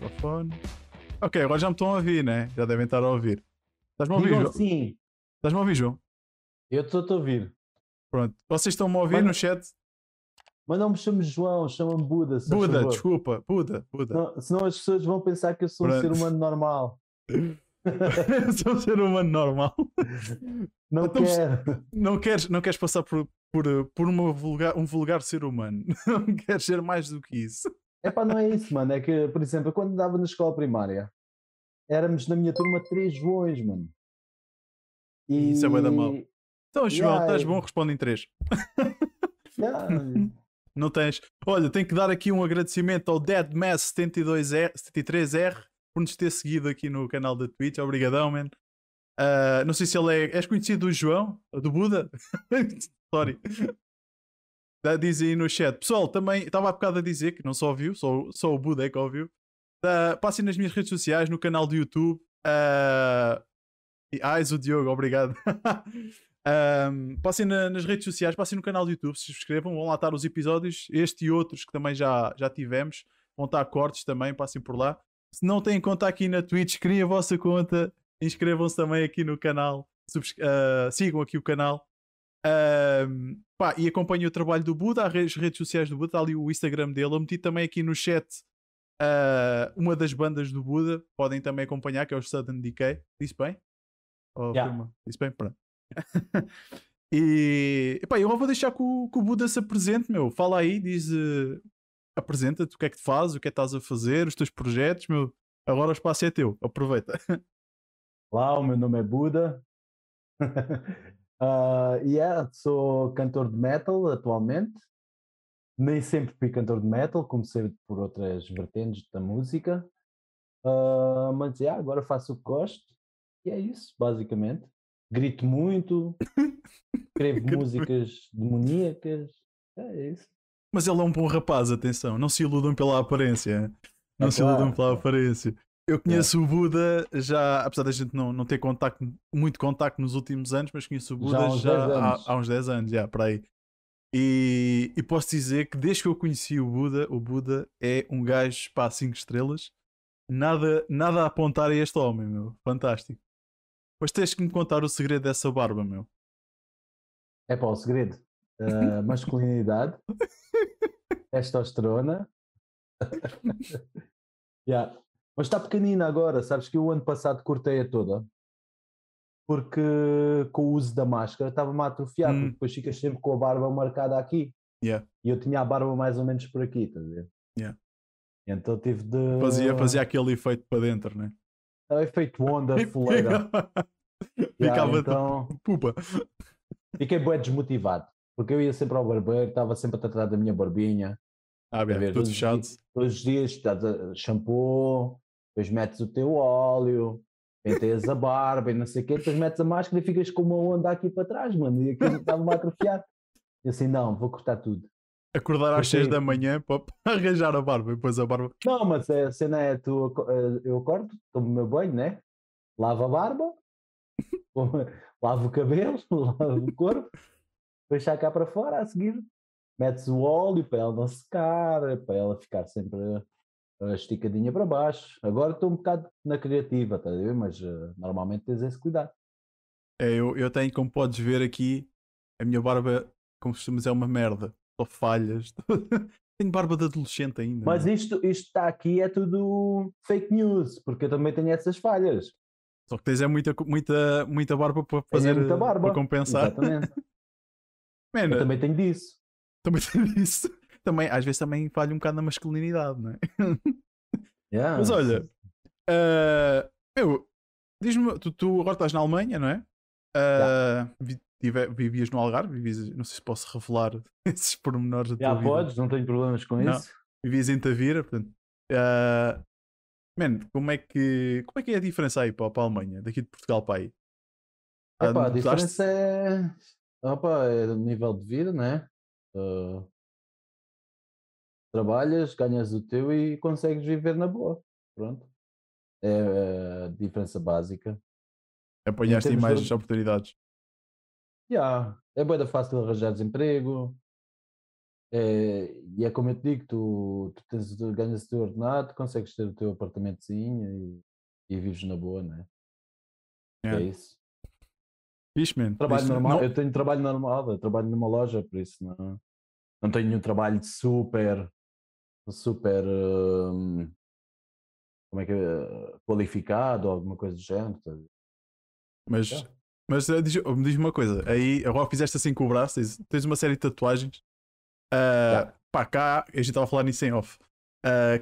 Microfone. Ok, agora já me estão a ouvir, né? Já devem estar a ouvir. Estás-me a ouvir, João? Sim. Estás-me a ouvir, João? Eu estou-te a ouvir. Pronto. Vocês estão-me a ouvir no chat? Mas não me chamo João, chama-me Buda. Buda, desculpa. Buda. Não, senão as pessoas vão pensar que eu sou um ser humano normal. Eu sou um ser humano normal. Não então, quero. Não queres passar por um vulgar ser humano. Não queres ser mais do que isso. É pá, não é isso, mano. É que, por exemplo, quando andava na escola primária, éramos na minha turma 3 Joões, mano. E isso é bué da mal. Então, João, estás bom? Responde em 3. Yeah. Não tens. Olha, tenho que dar aqui um agradecimento ao DeadMass73R por nos ter seguido aqui no canal da Twitch. Obrigadão, man. Não sei se ele é. És conhecido do João? Do Buda? Sorry. Dizem aí no chat. Pessoal, também estava há bocado a dizer que não só ouviu, só o Buda é que ouviu. Passem nas minhas redes sociais, no canal do YouTube. O Diogo, obrigado. Passem nas redes sociais, passem no canal do YouTube, se inscrevam, vão lá estar os episódios, este e outros que também já tivemos, vão estar cortes também, passem por lá. Se não têm conta aqui na Twitch, criem a vossa conta, inscrevam-se também aqui no canal, sigam aqui o canal, e acompanhem o trabalho do Buda, as redes sociais do Buda, está ali o Instagram dele, eu meti também aqui no chat uma das bandas do Buda, podem também acompanhar, que é o Sudden Decay, disse bem? Oh, yeah. Disse bem? Pronto. E epá, eu vou deixar que o Buda se apresente, meu. Fala aí, diz, apresenta-te, o que é que te fazes, o que é que estás a fazer, os teus projetos, meu. Agora o espaço é teu, aproveita. Olá, o meu nome é Buda. Sou cantor de metal atualmente. Nem sempre fui cantor de metal, comecei por outras vertentes da música, mas agora faço o que gosto e é isso, basicamente. Grito muito, escrevo músicas demoníacas, é isso. Mas ele é um bom rapaz, atenção, não se iludam pela aparência. Eu conheço o Buda já, apesar da gente não ter muito contacto nos últimos anos, mas conheço o Buda há uns 10 anos, para aí. E posso dizer que desde que eu conheci o Buda é um gajo para 5 estrelas, nada a apontar a este homem, meu, fantástico. Mas tens que me contar o segredo dessa barba, meu. É pá, o segredo. Masculinidade. Testosterona. Mas está pequenina agora. Sabes que o ano passado cortei-a toda. Porque com o uso da máscara estava-me a atrofiar. Porque depois ficas sempre com a barba marcada aqui. E eu tinha a barba mais ou menos por aqui. Estás a ver? Então tive de... Fazia aquele efeito para dentro, né? É efeito onda, fuleira. Ficava então... Pupa. Fiquei bué desmotivado. Porque eu ia sempre ao barbeiro, estava sempre a tratar da minha barbinha. Todos os dias, shampoo, depois metes o teu óleo, penteias a barba e não sei o quê, depois metes a máscara e ficas com uma onda aqui para trás, mano. E aquilo estava-me a atrofiar. E assim, não, vou cortar tudo. Acordar às 6 da manhã para arranjar a barba e depois a barba. Não, mas a cena é tu, eu acordo, tomo o meu banho, né? Lavo a barba, lavo o cabelo, lavo o corpo, deixar cá para fora a seguir. Metes o óleo para ela não secar, para ela ficar sempre esticadinha para baixo. Agora estou um bocado na criativa, tá a ver? Mas normalmente tens esse cuidado. Eu tenho, como podes ver aqui, a minha barba, como costumas, é uma merda. Falhas, tenho barba de adolescente ainda. Mas isto está aqui é tudo fake news, porque eu também tenho essas falhas. Só que tens muita barba para fazer, para compensar. Exatamente. Man, eu também tenho disso. Às vezes também falho um bocado na masculinidade, não é? Mas olha, diz-me, tu agora estás na Alemanha, não é? Vivias no Algarve? Não sei se posso revelar esses pormenores da tua vida. Podes, não tenho problemas com isso. Vivias em Tavira, portanto. Como é que é a diferença aí para a Alemanha, daqui de Portugal para aí? A diferença é o nível de vida, né? Trabalhas, ganhas o teu e consegues viver na boa. Pronto. É a diferença básica. Apanhaste mais oportunidades. É bué fácil arranjar desemprego, E é como eu te digo, tu ganhas o teu ordenado, consegues ter o teu apartamentozinho e vives na boa, não é? Yeah. É isso. Fixe, man. Trabalho isso normal, não... Eu tenho trabalho normal, eu trabalho numa loja, por isso não tenho nenhum trabalho super qualificado ou alguma coisa do género. Mas me diz uma coisa, aí agora fizeste assim com o braço, tens uma série de tatuagens. Pá, cá, a gente estava a falar nisso em off,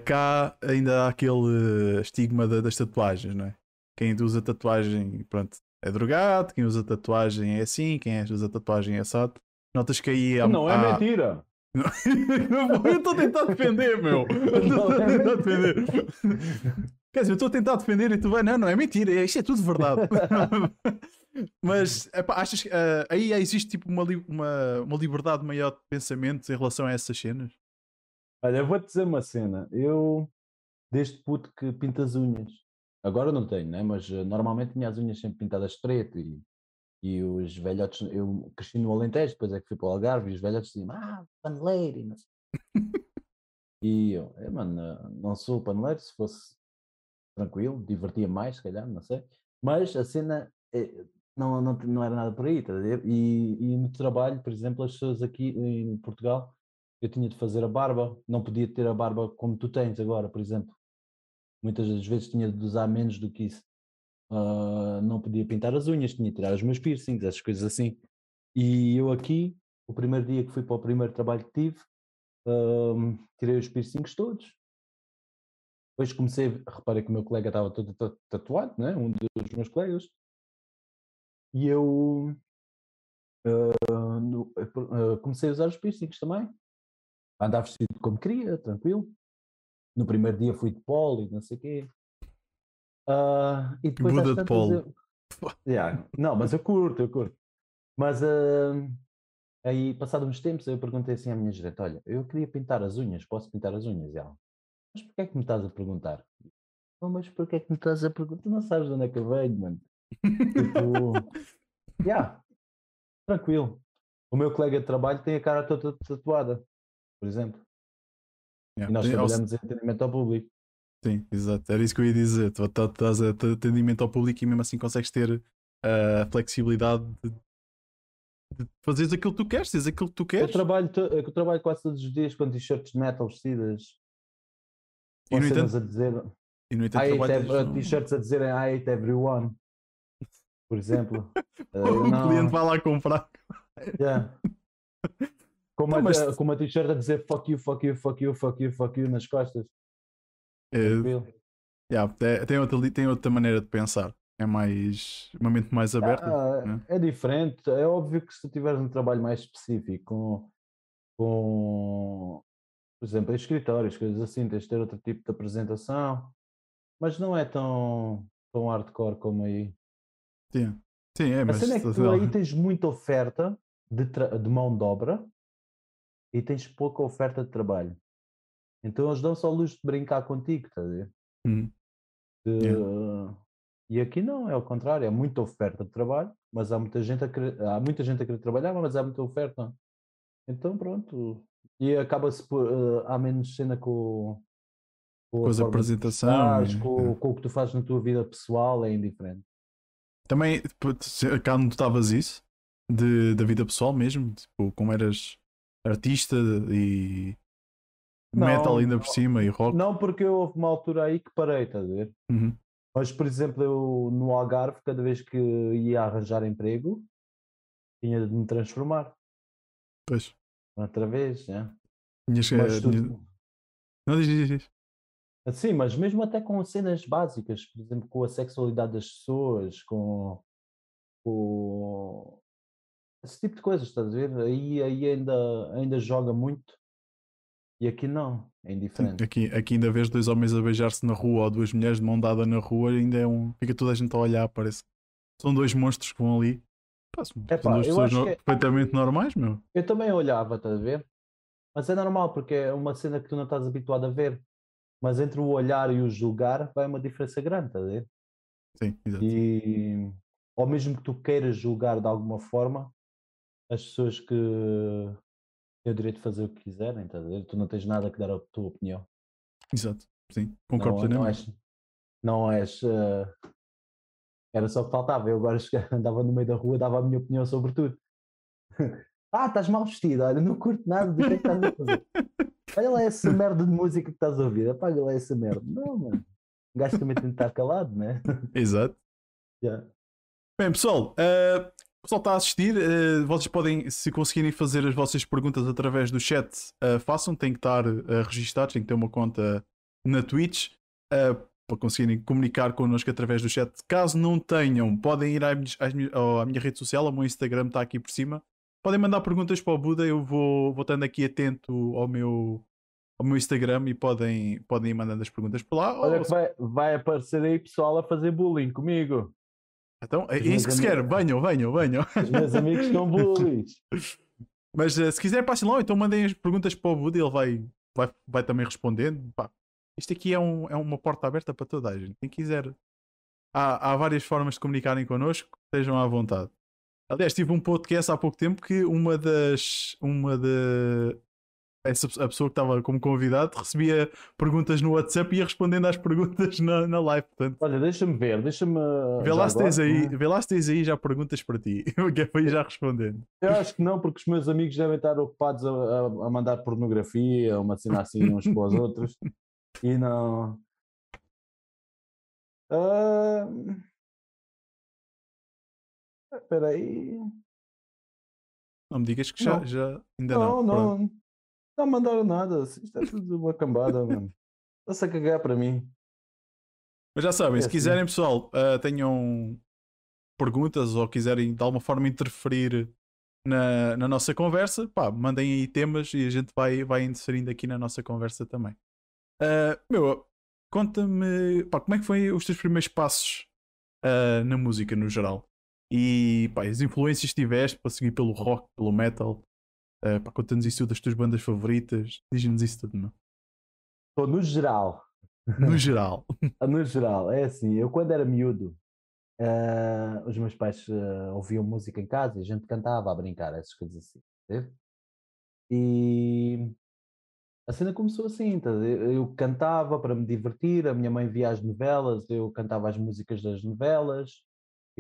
cá ainda há aquele estigma das tatuagens, não é? Quem usa tatuagem, pronto, é drogado, quem usa tatuagem é assim, quem usa tatuagem é assado. Notas que aí é mentira! Eu estou a tentar defender, meu! Quer dizer, eu estou a tentar defender e tu vai, não é mentira, isto é tudo verdade. Mas epá, achas que aí existe tipo uma liberdade maior de pensamento em relação a essas cenas? Olha, vou-te dizer uma cena. Eu, desde puto que pinto as unhas, agora não tenho, né? Mas normalmente tinha as unhas sempre pintadas de preto e os velhotes, eu cresci no Alentejo, depois é que fui para o Algarve e os velhotes diziam, paneleiro, e não sei. E eu, mano, não sou paneleiro, se fosse tranquilo, divertia mais, se calhar, não sei. Mas a cena... Não era nada por aí, estás a ver? E no trabalho, por exemplo, as pessoas aqui em Portugal, eu tinha de fazer a barba, não podia ter a barba como tu tens agora, por exemplo. Muitas das vezes tinha de usar menos do que isso. Não podia pintar as unhas, tinha de tirar os meus piercings, essas coisas assim. E eu aqui, o primeiro dia que fui para o primeiro trabalho que tive, tirei os piercings todos. Depois comecei, reparei que o meu colega estava todo tatuado, né? Um dos meus colegas. E eu comecei a usar os piercings também. Andava vestido como queria, tranquilo. No primeiro dia fui de polo e não sei o quê. E depois Buda de polo. Não, mas eu curto. Mas aí, passado uns tempos, eu perguntei assim à minha gerente, olha, eu queria pintar as unhas, posso pintar as unhas? E ela, mas porquê é que me estás a perguntar? Oh, mas porquê é que me estás a perguntar? Tu não sabes de onde é que eu venho, mano. Tranquilo. O meu colega de trabalho tem a cara toda tatuada, por exemplo. E nós trabalhamos em atendimento ao público. Sim, exato. Era isso que eu ia dizer. Tu estás a atendimento ao público e mesmo assim consegues ter a flexibilidade de fazeres aquilo que tu queres, dizer aquilo que tu queres. Eu trabalho quase todos os dias com t-shirts de metal vestidas. E no entanto, a dizer, t-shirts a dizerem I hate everyone. Por exemplo, cliente vai lá comprar. Com uma t-shirt a dizer fuck you, fuck you, fuck you, fuck you, fuck you nas costas. Tem outra maneira de pensar. É mais uma mente mais aberta. Né? É diferente. É óbvio que se tu tiveres um trabalho mais específico, com por exemplo, escritórios, coisas assim, tens de ter outro tipo de apresentação, mas não é tão hardcore como aí. Sim, é, mas a cena é que tu aí tens muita oferta de mão de obra e tens pouca oferta de trabalho. Então eles dão-se ao luxo de brincar contigo, estás a ver? E aqui não, é ao contrário, é muita oferta de trabalho, mas há muita gente a querer trabalhar, mas há muita oferta. Então pronto. E acaba-se por há menos cena com a apresentação, com o que tu fazes na tua vida pessoal, é indiferente. Também, cá notavas isso, da vida pessoal mesmo? Tipo, como eras artista e metal ainda por cima e rock? Não, porque houve uma altura aí que parei, estás a ver? Uhum. Mas, por exemplo, eu no Algarve, cada vez que ia arranjar emprego, tinha de me transformar. Pois. Outra vez, né? Não diz. Sim, mas mesmo até com cenas básicas, por exemplo, com a sexualidade das pessoas, com esse tipo de coisas, estás a ver? Aí ainda joga muito e aqui não, é indiferente. Aqui ainda vês dois homens a beijar-se na rua ou duas mulheres de mão dada na rua, ainda é fica toda a gente a olhar, parece. São dois monstros que vão ali. São duas pessoas perfeitamente normais, meu. Eu também olhava, estás a ver? Mas é normal, porque é uma cena que tu não estás habituado a ver. Mas entre o olhar e o julgar vai uma diferença grande, estás a ver? Sim, exato. E ao mesmo que tu queiras julgar de alguma forma, as pessoas que o direito de fazer o que quiserem, estás a ver? Tu não tens nada que dar a tua opinião. Exato, sim, concordo plenamente. Não és... era só que faltava, eu agora andava no meio da rua, dava a minha opinião sobre tudo. Ah, estás mal vestido, olha, não curto nada do que estás a fazer. Olha lá essa merda de música que estás a ouvir, apaga lá essa merda. Não, mano, o gajo também tem de estar calado, não é? Exato. Yeah. Bem, pessoal, o pessoal está a assistir, vocês podem, se conseguirem fazer as vossas perguntas através do chat, façam, tem que estar registados, tem que ter uma conta na Twitch, para conseguirem comunicar connosco através do chat. Caso não tenham, podem ir à minha rede social, ao meu Instagram, está aqui por cima. Podem mandar perguntas para o Buda, eu vou estando aqui atento ao meu Instagram e podem ir mandando as perguntas por lá. Olha, ou... que vai aparecer aí pessoal a fazer bullying comigo. Então, é isso que se quer, venham. Os meus amigos são bullies. Mas se quiserem, passem lá, então mandem as perguntas para o Buda e ele vai também respondendo. Pá, isto aqui é uma porta aberta para toda a gente. Quem quiser, há várias formas de comunicarem connosco, estejam à vontade. Aliás, tive um podcast há pouco tempo que a pessoa que estava como convidado recebia perguntas no WhatsApp e ia respondendo às perguntas na live. Portanto, olha, deixa-me... Vê lá se tens aí já perguntas para ti. Eu quero ir já respondendo. Eu acho que não, porque os meus amigos devem estar ocupados a mandar pornografia, uma cena assim uns para os outros. E não... Espera aí. Não me digas que já... Não mandaram nada. Isto é tudo uma cambada, mano. Está-se a cagar para mim. Mas já sabem, se quiserem, pessoal, tenham perguntas ou quiserem de alguma forma interferir na nossa conversa, pá, mandem aí temas e a gente vai inserindo aqui na nossa conversa também. Conta-me, pá, como é que foi os teus primeiros passos na música no geral? E pá, as influências que tiveste para seguir pelo rock, pelo metal, pá, conta-nos isso tudo, as tuas bandas favoritas, diz-nos isso tudo, não? Pô, no geral. No geral, é assim, eu quando era miúdo, os meus pais ouviam música em casa e a gente cantava a brincar, essas coisas assim, entendeu? E a cena começou assim, tá? Eu cantava para me divertir, a minha mãe via as novelas, eu cantava as músicas das novelas.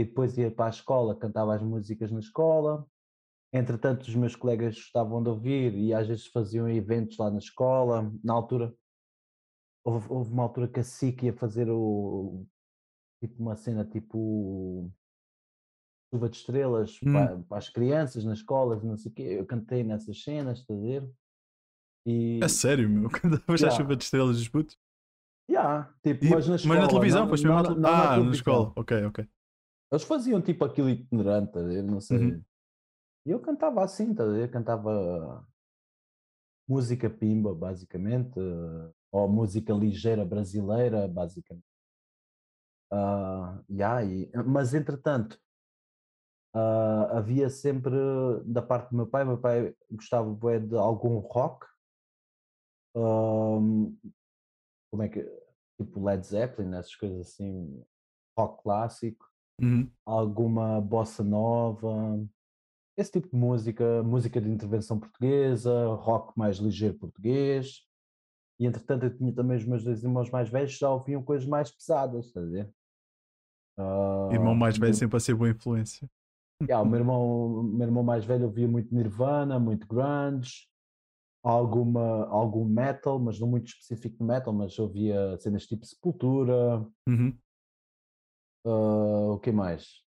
E depois ia para a escola, cantava as músicas na escola. Entretanto, os meus colegas gostavam de ouvir e às vezes faziam eventos lá na escola. Na altura, houve uma altura que a SIC ia fazer tipo uma cena tipo chuva de estrelas para as crianças nas escolas, não sei o quê. Eu cantei nessas cenas, estás a ver? E... É sério, meu? Cantavas a chuva de estrelas dos putos? Mas na escola. Mas na televisão, depois mesmo na escola. Ok. Eles faziam tipo aquilo itinerante, eu não sei. E eu cantava assim, eu cantava música pimba, basicamente, ou música ligeira brasileira, basicamente. Mas, entretanto, havia sempre, da parte do meu pai gostava de algum rock, como é que, tipo Led Zeppelin, essas coisas assim, rock clássico. Alguma bossa nova, esse tipo de música de intervenção portuguesa, rock mais ligeiro português. E entretanto eu tinha também os meus dois irmãos mais velhos que já ouviam coisas mais pesadas, estás a ver? Irmão mais velho sempre a ser boa influência. O meu irmão mais velho ouvia muito Nirvana, muito grunge, algum metal, mas não muito específico de metal, mas ouvia cenas tipo Sepultura. O que mais?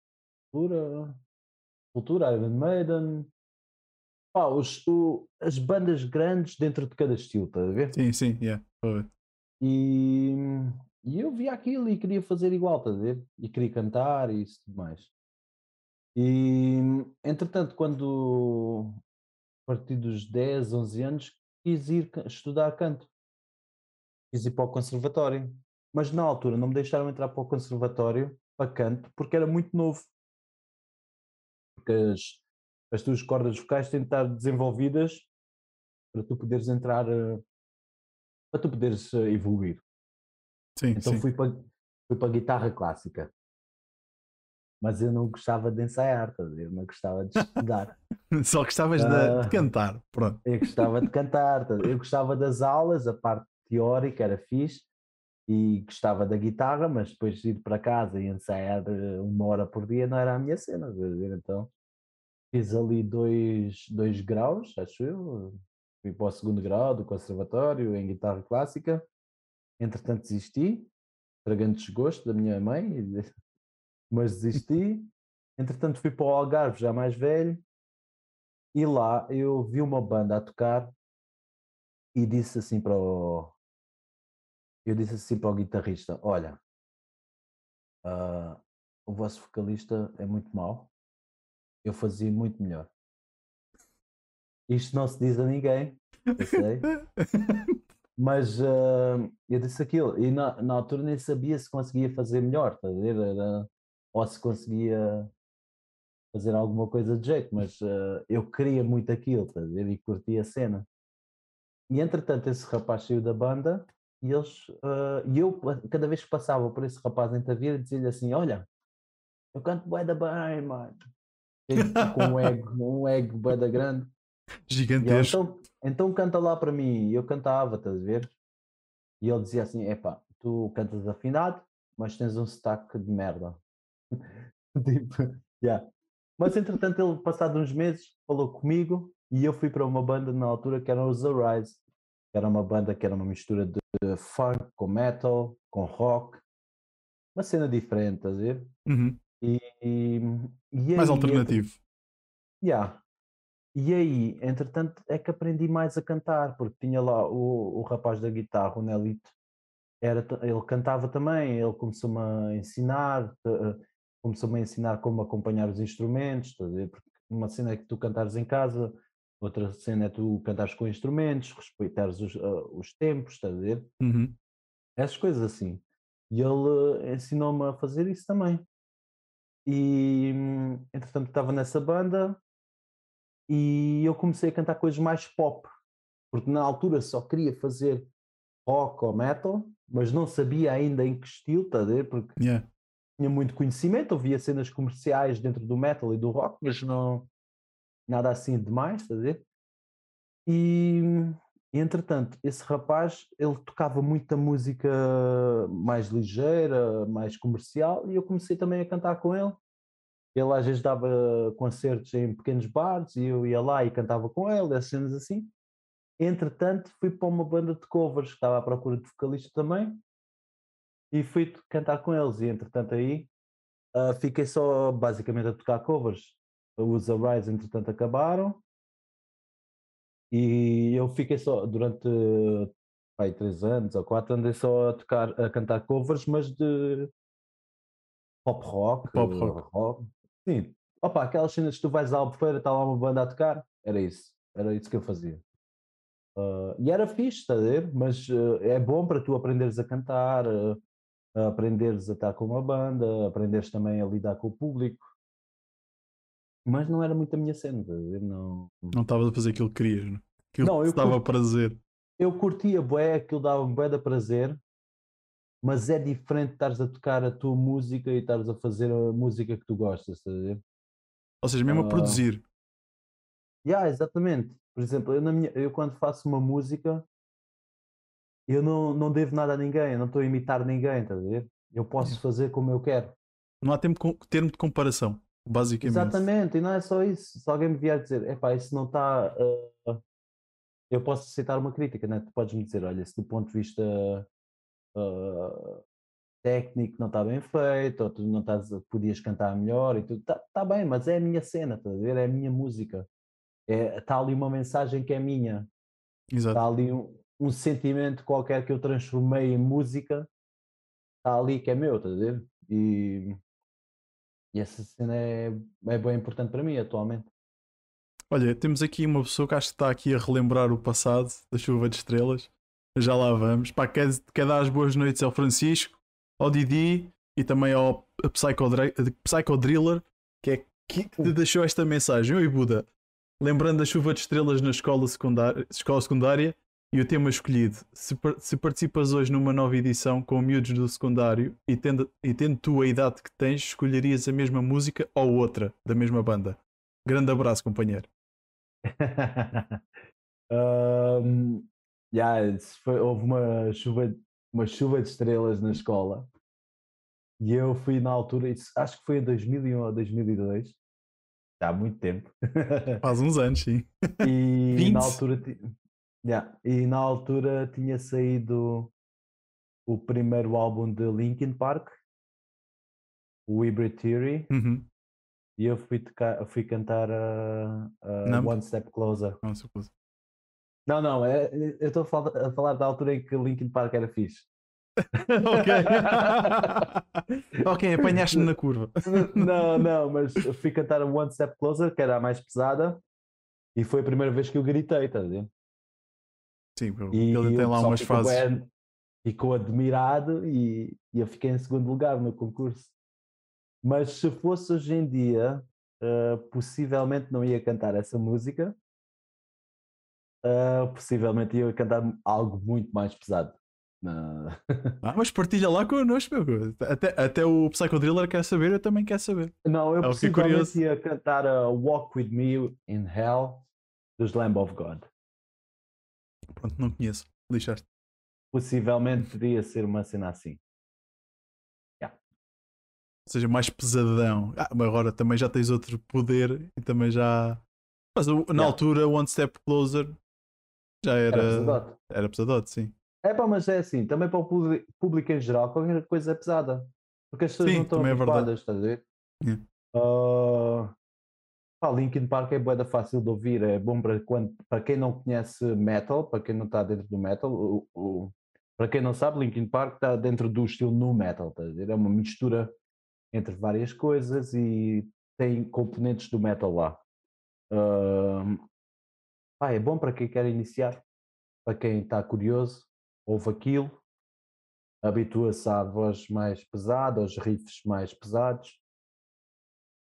Cultura, Iron Maiden. Pá, as bandas grandes dentro de cada estilo, estás a ver? Sim, yeah. E eu via aquilo e queria fazer igual, estás a ver? E queria cantar e isso tudo mais. E, entretanto, quando a partir dos 10, 11 anos, quis ir estudar canto. Quis ir para o conservatório. Mas na altura não me deixaram entrar para o conservatório, para canto, porque era muito novo. Porque as tuas cordas vocais têm de estar desenvolvidas para tu poderes entrar, para tu poderes evoluir. Sim, então fui para guitarra clássica. mas eu não gostava de ensaiar, eu não gostava de estudar. Só gostavas de cantar, pronto. Eu gostava de cantar, eu gostava das aulas, a parte teórica era fixe, e gostava da guitarra, mas depois ir para casa e ensaiar 1 hora por dia não era a minha cena, então fiz ali 2 graus, acho eu, fui para o 2º grau do conservatório em guitarra clássica, entretanto desisti, para grande desgosto da minha mãe, mas desisti, entretanto fui para o Algarve já mais velho, e lá eu vi uma banda a tocar e disse assim para o... Eu disse assim para o guitarrista, olha, o vosso vocalista é muito mau, eu fazia muito melhor. Isto não se diz a ninguém, eu sei, mas eu disse aquilo, e na altura nem sabia se conseguia fazer melhor, tá a ver? Ou se conseguia fazer alguma coisa de jeito, mas eu queria muito aquilo, tá a ver? E curtia a cena. E entretanto esse rapaz saiu da banda, e eles, eu cada vez que passava por esse rapaz em Tavira dizia-lhe assim, olha, eu canto bué da bem, mano. Com um ego bué da grande. Gigantesco. Ele, então canta lá para mim. E eu cantava, estás a ver? E ele dizia assim, epá, tu cantas afinado, mas tens um sotaque de merda. Tipo, yeah. Mas entretanto ele, passado uns meses, falou comigo e eu fui para uma banda na altura que eram os Arise. Era uma banda que era uma mistura de funk com metal, com rock, uma cena diferente, estás a ver? Uhum. E aí, mais alternativo. Yeah. E aí, entretanto, é que aprendi mais a cantar, porque tinha lá o rapaz da guitarra, o Nelito, ele cantava também, ele começou-me a ensinar, como acompanhar os instrumentos, estás a ver? Porque uma cena é que tu cantares em casa, outra cena é tu cantares com instrumentos, respeitares os tempos, estás a ver? Uhum. Essas coisas assim. E ele ensinou-me a fazer isso também. E, entretanto, estava nessa banda e eu comecei a cantar coisas mais pop, porque na altura só queria fazer rock ou metal, mas não sabia ainda em que estilo, estás a ver? Porque tinha muito conhecimento, ouvia cenas comerciais dentro do metal e do rock, mas não... nada assim demais, estás a ver? E entretanto, esse rapaz, ele tocava muita música mais ligeira, mais comercial, e eu comecei também a cantar com ele. Ele às vezes dava concertos em pequenos bares, e eu ia lá e cantava com ele, essas cenas assim. Entretanto, fui para uma banda de covers, que estava à procura de vocalista também, e fui cantar com eles, e entretanto aí fiquei só basicamente a tocar covers. Os Arise, entretanto, acabaram e eu fiquei só durante 3 anos ou 4 andei só a cantar covers, mas de pop rock. Sim, opa, aquelas cenas que tu vais à Albufeira, está lá uma banda a tocar, era isso que eu fazia, e era fixe, está a ver? Mas é bom para tu aprenderes a cantar, aprenderes a estar com uma banda, aprenderes também a lidar com o público. Mas não era muito a minha cena, não estavas a fazer aquilo que querias, né? Aquilo não, que dava prazer. Eu curtia bué, aquilo dava-me bué de prazer, mas é diferente estares a tocar a tua música e estares a fazer a música que tu gostas, estás a ver? Ou seja, mesmo a produzir. Exatamente. Por exemplo, eu quando faço uma música, eu não devo nada a ninguém, eu não estou a imitar ninguém, estás a ver? Eu posso fazer como eu quero. Não há termo de comparação. Basicamente. Exatamente, e não é só isso. Se alguém me vier dizer, epá, isso não está... eu posso aceitar uma crítica, né? Tu podes-me dizer, olha, se do ponto de vista técnico não está bem feito, ou tu não estás, podias cantar melhor, e tudo, está bem, mas é a minha cena, tá a ver? É a minha música. Está ali uma mensagem que é minha. Exato. Está ali um sentimento qualquer que eu transformei em música, está ali que é meu, tá a ver? E essa cena é bem importante para mim atualmente. Olha, temos aqui uma pessoa que acho que está aqui a relembrar o passado da chuva de estrelas. Já lá vamos. Pá, quer dar as boas noites ao Francisco, ao Didi e também ao Psychodriller, que deixou esta mensagem. Oi Buda, lembrando da chuva de estrelas na escola secundária, E o tema escolhido, se participas hoje numa nova edição com miúdos do secundário e tendo tu a idade que tens, escolherias a mesma música ou outra da mesma banda? Grande abraço, companheiro. Houve uma chuva de estrelas na escola e eu fui na altura, acho que foi em 2001 ou 2002, já há muito tempo. Faz uns anos, sim. E na altura... E na altura tinha saído o primeiro álbum de Linkin Park, o Hybrid Theory, e eu fui cantar One Step Closer. Não, eu estou a falar da altura em que Linkin Park era fixe. Ok, apanhaste-me na curva. Não, mas eu fui cantar One Step Closer, que era a mais pesada, e foi a primeira vez que eu gritei, tá vendo? Sim, e ele tem lá umas fases. Ficou admirado e eu fiquei em segundo lugar no concurso. Mas se fosse hoje em dia, possivelmente não ia cantar essa música. Possivelmente ia cantar algo muito mais pesado. Mas partilha lá connosco, meu. Até o Psychodriller quer saber, eu também quero saber. Não, eu possivelmente ia cantar Walk With Me In Hell dos Lamb of God. Pronto, não conheço, lixaste. Possivelmente poderia ser uma cena assim. Ou seja, mais pesadão. Mas agora também já tens outro poder e também já... Mas na altura, One Step Closer já era pesadote, sim. É pá, mas é assim, também para o público em geral, qualquer coisa é pesada. Porque as pessoas não estão preocupadas, estás a ver? Linkin Park é bué fácil de ouvir, é bom para quem não conhece metal, para quem não está dentro do metal, para quem não sabe, Linkin Park está dentro do estilo nu metal, tá a dizer? É uma mistura entre várias coisas e tem componentes do metal lá. É bom para quem quer iniciar, para quem está curioso, ouve aquilo, habitua-se à voz mais pesada, aos riffs mais pesados.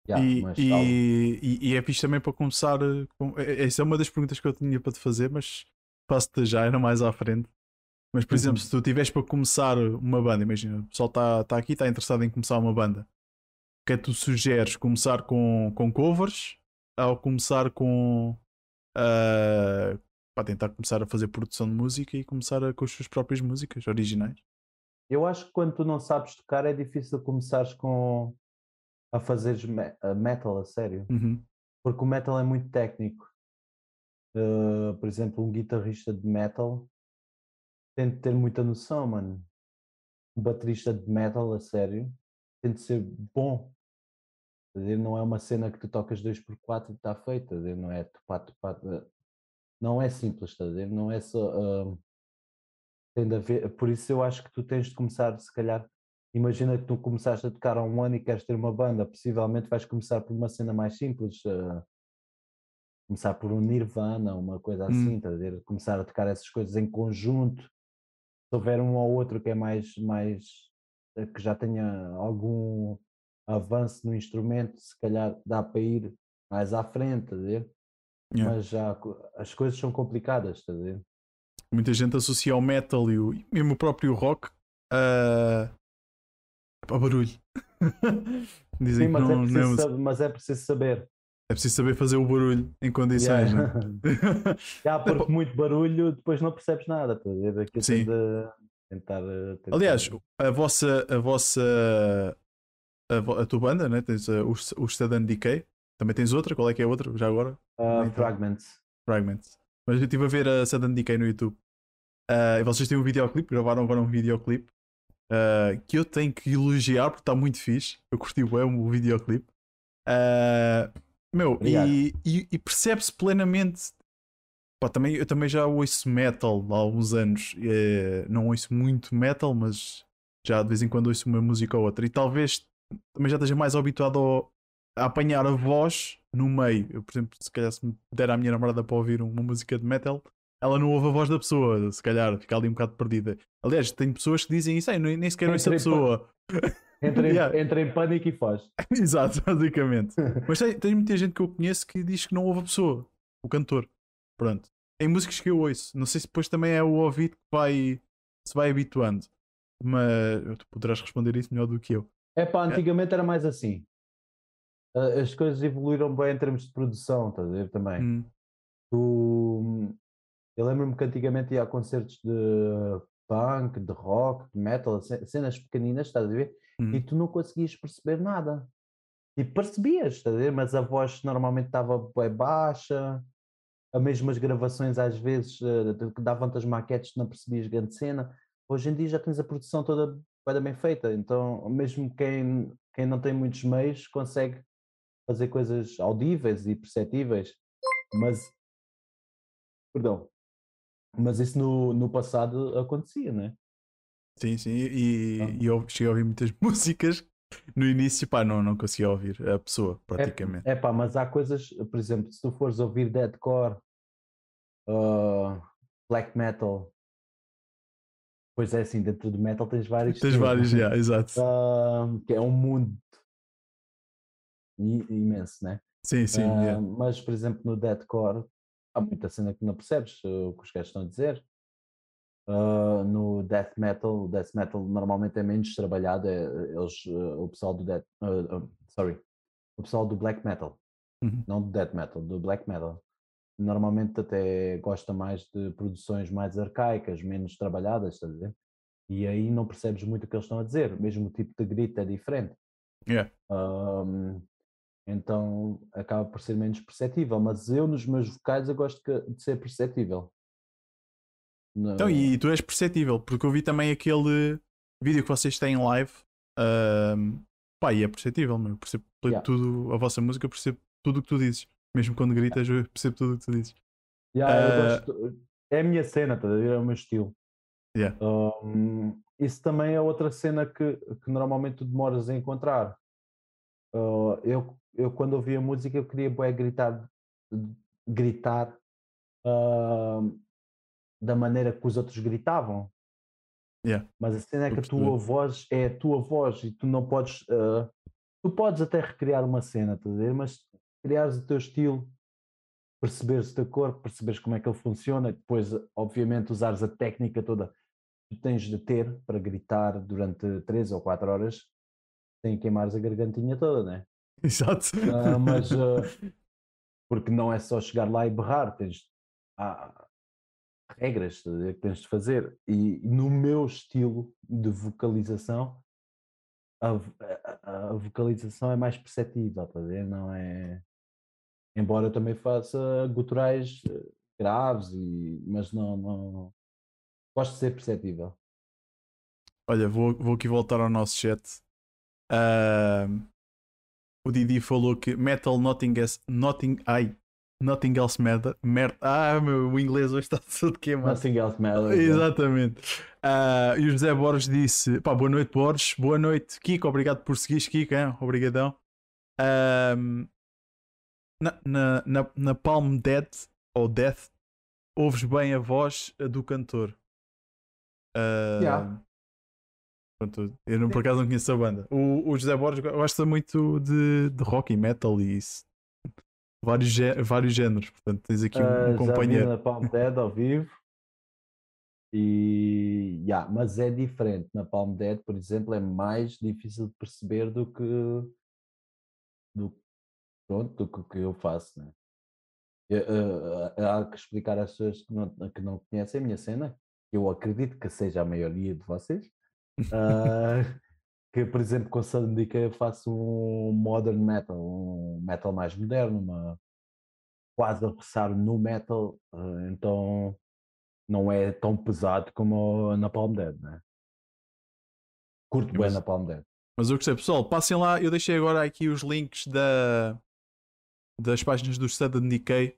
E é fixe também para começar com... Essa é uma das perguntas que eu tinha para te fazer, mas passo-te já, era mais à frente. Mas por exemplo, se tu tiveres para começar uma banda, imagina, o pessoal está aqui, está interessado em começar uma banda, o que é que tu sugeres? Começar com covers ou começar com para tentar começar a fazer produção de música e começar com as suas próprias músicas originais? Eu acho que quando tu não sabes tocar é difícil começares a fazer metal a sério, porque o metal é muito técnico. Por exemplo, um guitarrista de metal tem de ter muita noção, mano. Um baterista de metal a sério tem de ser bom. Quer dizer, não é uma cena que tu tocas 2x4 e está feita, não é tupá. Não é simples, está a dizer? Não é só... tem de haver... Por isso eu acho que tu tens de começar, se calhar... Imagina que tu começaste a tocar há um ano e queres ter uma banda, possivelmente vais começar por uma cena mais simples, começar por um Nirvana, uma coisa assim, tá a dizer? Começar a tocar essas coisas em conjunto. Se houver um ou outro que é mais que já tenha algum avanço no instrumento, se calhar dá para ir mais à frente, tá a dizer? Mas já as coisas são complicadas, tá a dizer? Muita gente associa ao metal e mesmo o próprio rock para barulho. Dizem, sim, mas, não, mas é preciso saber. É preciso saber fazer o barulho em condições. Né? Porque muito barulho depois não percebes nada. Sim. Tentar... Aliás, a tua banda, né? Tens o Sudden Decay. Também tens outra? Qual é que é a outra? Já agora? Fragments. Mas eu estive a ver a Sudden Decay no YouTube. E vocês têm um videoclipe, gravaram agora um videoclipe. Que eu tenho que elogiar porque está muito fixe. Eu curti bem o videoclipe. E percebe-se plenamente. Pá, eu também já ouço metal há alguns anos. Não ouço muito metal, mas já de vez em quando ouço uma música ou outra. E talvez também já esteja mais habituado a apanhar a voz no meio. Eu, por exemplo, se calhar se me der à minha namorada para ouvir uma música de metal, ela não ouve a voz da pessoa, se calhar fica ali um bocado perdida. Aliás, tem pessoas que dizem isso, nem sequer ouço a pessoa. Entra em pânico e faz. Exato, basicamente. Mas tem muita gente que eu conheço que diz que não ouve a pessoa, o cantor. Pronto. em músicas que eu ouço. Não sei se depois também é o ouvido que vai, se vai habituando. Mas tu poderás responder isso melhor do que eu. É pá, antigamente era mais assim. As coisas evoluíram bem em termos de produção, estás a ver também. Eu lembro-me que antigamente ia a concertos de punk, de rock, de metal, cenas pequeninas, estás a ver? E tu não conseguias perceber nada. E percebias, estás a ver? Mas a voz normalmente estava bem baixa. As mesmas gravações às vezes que davam-te as maquetes, não percebias grande cena. Hoje em dia já tens a produção toda bem feita, então mesmo quem não tem muitos meios consegue fazer coisas audíveis e perceptíveis, mas isso no passado acontecia, não é? Sim, sim, e eu cheguei a ouvir muitas músicas, no início pá, não conseguia ouvir a pessoa praticamente. É pá, mas há coisas, por exemplo, se tu fores ouvir deathcore, black metal. Pois é, assim, dentro do metal tens vários. Tens vários, já, exato. Que é um mundo imenso, né? Sim, sim. Mas, por exemplo, no deathcore, há muita cena que não percebes o que os gajos estão a dizer. No death metal normalmente é menos trabalhado. O pessoal do o pessoal do black metal, não do death metal, do black metal. Normalmente até gosta mais de produções mais arcaicas, menos trabalhadas, estás a ver? E aí não percebes muito o que eles estão a dizer, mesmo o tipo de grito é diferente. Então acaba por ser menos perceptível, mas eu nos meus vocais eu gosto de ser perceptível. Então, e tu és perceptível, porque eu vi também aquele vídeo que vocês têm live, pá, e é perceptível, eu percebo tudo, a vossa música, eu percebo tudo o que tu dizes. Mesmo quando gritas, eu percebo tudo o que tu dizes. É a minha cena, tá? É o meu estilo. Isso também é outra cena que normalmente tu demoras a encontrar. Eu quando ouvia música, eu queria gritar da maneira que os outros gritavam. Mas a cena é que a tua voz é a tua voz e tu não podes... tu podes até recriar uma cena, tá? Mas... criares o teu estilo, perceberes o teu corpo, perceberes como é que ele funciona e depois, obviamente, usares a técnica toda que tens de ter para gritar durante 3 ou 4 horas sem queimares a gargantinha toda, não é? Exato. Porque não é só chegar lá e berrar, há regras que tens de fazer e no meu estilo de vocalização a vocalização é mais perceptível, tá a ver? Não é... Embora eu também faça guturais graves, mas não gosto de ser perceptível. Olha, vou aqui voltar ao nosso chat. O Didi falou que metal nothing else matter. O inglês hoje está tudo queimado. Nothing else matter. Exatamente. E o José Borges disse: pá, boa noite, Borges. Boa noite, Kiko. Obrigado por seguires, Kiko. Hein? Obrigadão. Na Palm Dead ou Death, ouves bem a voz do cantor. Pronto, eu por acaso não conheço a banda. O José Borges gosta muito de rock e metal e isso. Vários géneros, portanto tens aqui um companheiro. Já vi na Palm Dead ao vivo e mas é diferente. Na Palm Dead, por exemplo, é mais difícil de perceber do que eu faço, né? Há que explicar às pessoas que não conhecem a minha cena. Eu acredito que seja a maioria de vocês. Que, por exemplo, com o Sudden Decay eu faço um modern metal, um metal mais moderno, quase a roçar no metal, então não é tão pesado como na Palm Dead, né? Curto bem na Palm Dead. Mas eu gostei, pessoal, passem lá, eu deixei agora aqui os links das páginas do Sudden Decay,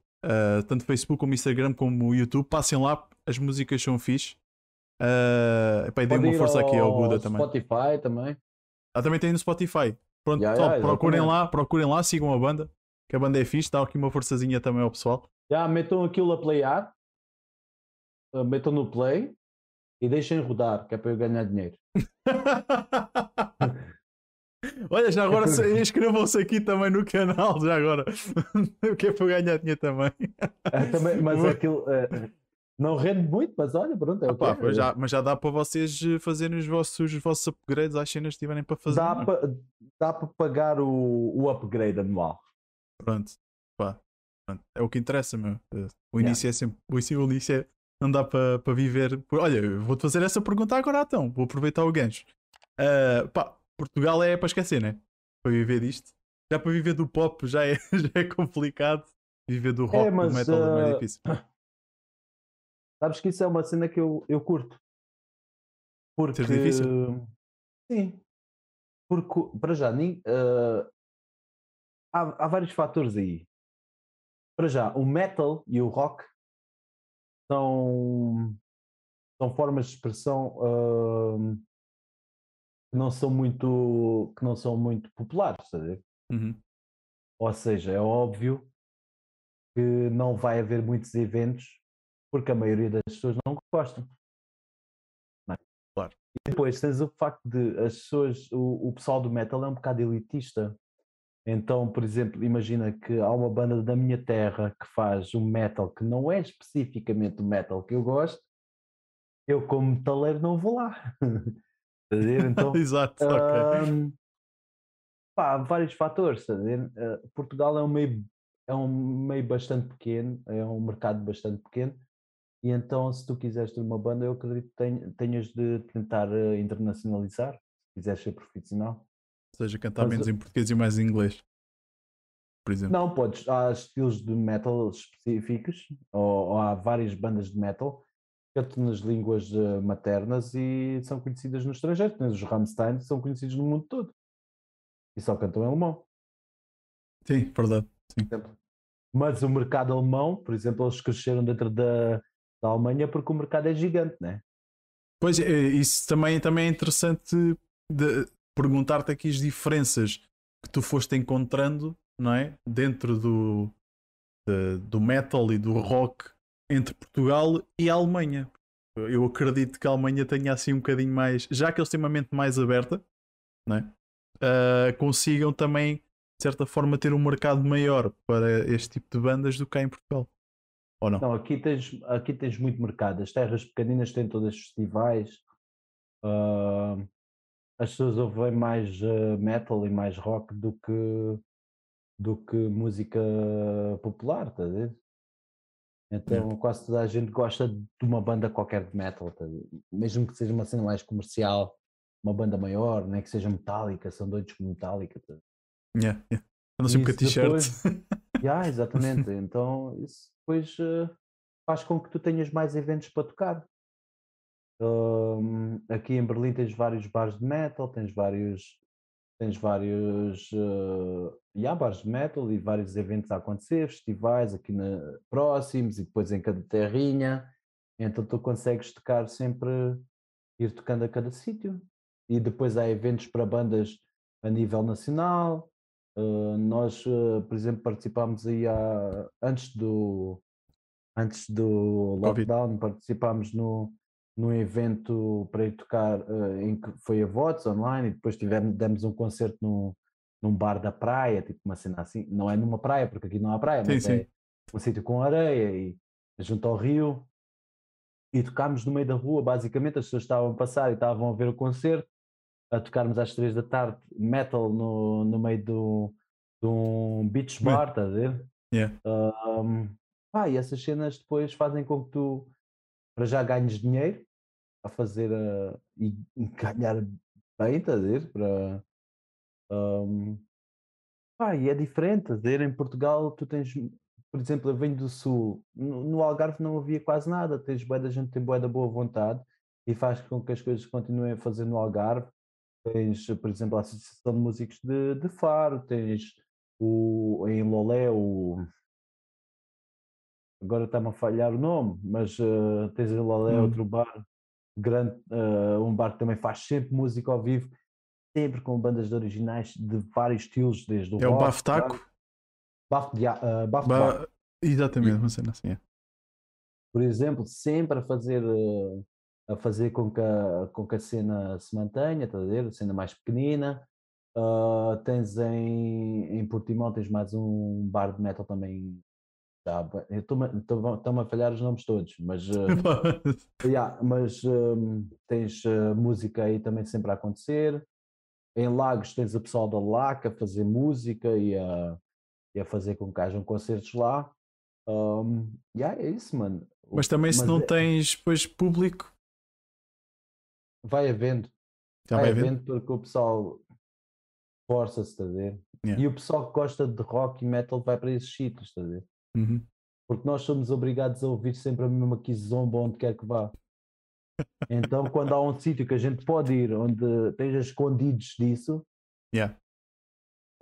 tanto Facebook como Instagram como YouTube, passem lá, as músicas são fixe. Dei uma força aqui ao Buda também. Spotify também. Também tem no Spotify. Pronto, procurem lá, sigam a banda, que a banda é fixe, dá aqui uma forçazinha também ao pessoal. Metam aquilo a playar, metam no play e deixem rodar, que é para eu ganhar dinheiro. Olha, já agora inscrevam-se aqui também no canal, já agora. O que é para eu ganhar dinheiro também. Também, mas aquilo não rende muito, mas olha, pronto. É pá, pois já, mas já dá para vocês fazerem os vossos upgrades às cenas que tiverem para fazer. Dá para pagar o upgrade anual. Pronto, pá. Pronto. É o que interessa, meu. O início é sempre... O início é andar para viver... Olha, vou-te fazer essa pergunta agora, então. Vou aproveitar o gancho. Pá, Portugal é para esquecer, né? Para viver disto. Já para viver do pop já é complicado. Viver do rock, do metal é mais difícil. Sabes que isso é uma cena que eu curto. Porque... Ser difícil? Sim. Porque, para já, há vários fatores aí. Para já, o metal e o rock são formas de expressão que não são muito populares, sabe? Uhum. Ou seja, é óbvio que não vai haver muitos eventos porque a maioria das pessoas não gostam. Não é? Claro. E depois tens o facto de as pessoas, o pessoal do metal é um bocado elitista. Então, por exemplo, imagina que há uma banda da minha terra que faz um metal que não é especificamente o metal que eu gosto, eu como metaleiro não vou lá. Está a ver? Então, exato, okay. Há vários fatores. Está a ver? Portugal é um meio bastante pequeno, é um mercado bastante pequeno, e então se tu quiseres ter uma banda, eu acredito que tenhas de tentar internacionalizar, se quiseres ser profissional. Ou seja, cantar menos em português e mais em inglês, por exemplo. Não, podes. Há estilos de metal específicos, ou há várias bandas de metal, tanto nas línguas maternas e são conhecidas no estrangeiro. Os Rammstein são conhecidos no mundo todo. E só cantam em alemão. Sim, verdade. Sim. Mas o mercado alemão, por exemplo, eles cresceram dentro da Alemanha porque o mercado é gigante, não é? Pois, isso também é interessante... perguntar-te aqui as diferenças que tu foste encontrando, não é? Dentro do metal e do rock entre Portugal e a Alemanha. Eu acredito que a Alemanha tenha assim um bocadinho mais, já que eles têm uma mente mais aberta, não é? Consigam também, de certa forma, ter um mercado maior para este tipo de bandas do que há em Portugal. Ou não? Não, aqui tens muito mercado. As terras pequeninas têm todas os festivais. As pessoas ouvem mais metal e mais rock do que música popular, estás a ver? Então quase toda a gente gosta de uma banda qualquer de metal, estás a ver? Mesmo que seja uma cena mais comercial, uma banda maior, nem que seja Metallica, são doidos com Metallica, estás a ver? Yeah. Não sei porque t-shirt. Yeah, exatamente. Então isso depois faz com que tu tenhas mais eventos para tocar. Aqui em Berlim tens vários bares de metal, tens vários bares de metal e vários eventos a acontecer, festivais aqui próximos e depois em cada terrinha, então tu consegues tocar sempre, ir tocando a cada sítio, e depois há eventos para bandas a nível nacional. Nós por exemplo participámos aí antes do lockdown, participámos num evento para ir tocar, em que foi a votos online, e depois demos um concerto num bar da praia, tipo uma cena assim, não é numa praia, porque aqui não há praia, mas sim, é um sítio com areia e junto ao rio, e tocámos no meio da rua, basicamente as pessoas estavam a passar e estavam a ver o concerto, a tocarmos às 3 da tarde metal no meio de um beach bar, está a ver? Yeah. E essas cenas depois fazem com que tu para já ganhas dinheiro a fazer e ganhar bem, estás a ver? E é diferente, estás a ver? Em Portugal tu tens, por exemplo, eu venho do Sul, no Algarve não havia quase nada, tens bué da gente, tem bué da boa vontade e faz com que as coisas continuem a fazer no Algarve. Tens, por exemplo, a Associação de Músicos de Faro, tens em Lolé agora está-me a falhar o nome, mas tens em Lolé outro bar grande, um bar que também faz sempre música ao vivo, sempre com bandas de originais de vários estilos, desde o rock, o Bafo Taco? Bafo Taco. Exatamente, uma cena assim. Por exemplo, sempre a fazer com que a cena se mantenha, estás a ver? A cena mais pequenina, Tens em Portimão, tens mais um bar de metal também. Estão-me a falhar os nomes todos, mas, tens música aí também sempre a acontecer. Em Lagos tens o pessoal da LAC a fazer música e a fazer com que hajam concertos lá. É isso, mano. Mas também se não tens depois público, vai havendo. Vai havendo porque o pessoal força-se, está a ver? Yeah. E o pessoal que gosta de rock e metal vai para esses sítios, está a ver? Uhum. Porque nós somos obrigados a ouvir sempre a mesma quizomba onde quer que vá. Então, quando há um sítio que a gente pode ir onde esteja escondidos disso, yeah,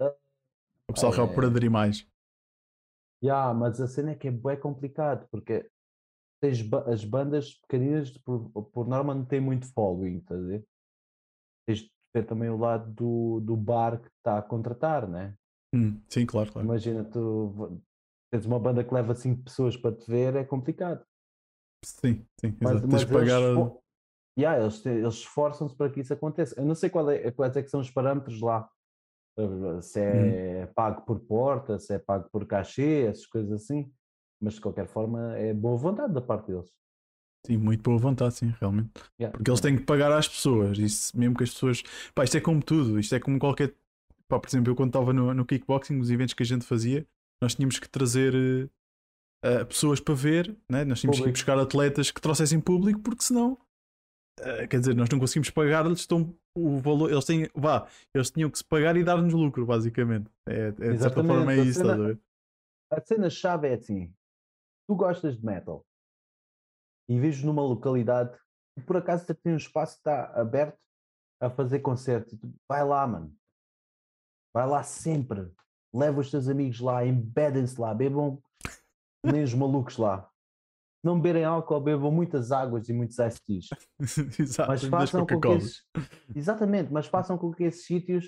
o pessoal quer para aderir mais. Yeah, mas a cena é que é bem complicado porque tens as bandas pequeninas por norma não têm muito following, está a ver? Tens de ver também o lado do bar que está a contratar, né? Sim, claro. Imagina tu. Tens uma banda que leva 5 pessoas para te ver, é complicado. Sim, mas pagar eles esforçam-se para que isso aconteça. Eu não sei quais é que são os parâmetros lá. Se é pago por porta, se é pago por cachê, essas coisas assim. Mas de qualquer forma é boa vontade da parte deles. Sim, muito boa vontade, sim, realmente. Yeah. Porque eles têm que pagar às pessoas. Isso, mesmo que as pessoas... Pá, isto é como tudo. Isto é como qualquer... Pá, por exemplo, eu quando estava no kickboxing, os eventos que a gente fazia, nós tínhamos que trazer pessoas para ver, né? Nós tínhamos que ir buscar atletas que trouxessem público, porque senão, nós não conseguimos pagar-lhes o valor. Eles tinham que se pagar e dar-nos lucro, basicamente. De certa forma é isso. A cena-chave é assim: tu gostas de metal e vives numa localidade que por acaso tem um espaço que está aberto a fazer concertos. Vai lá, mano. Vai lá sempre. Leva os teus amigos lá, embedem-se lá, bebam nem os malucos lá. Se não beberem álcool, bebam muitas águas e muitos iced teas. Mas façam com que esses sítios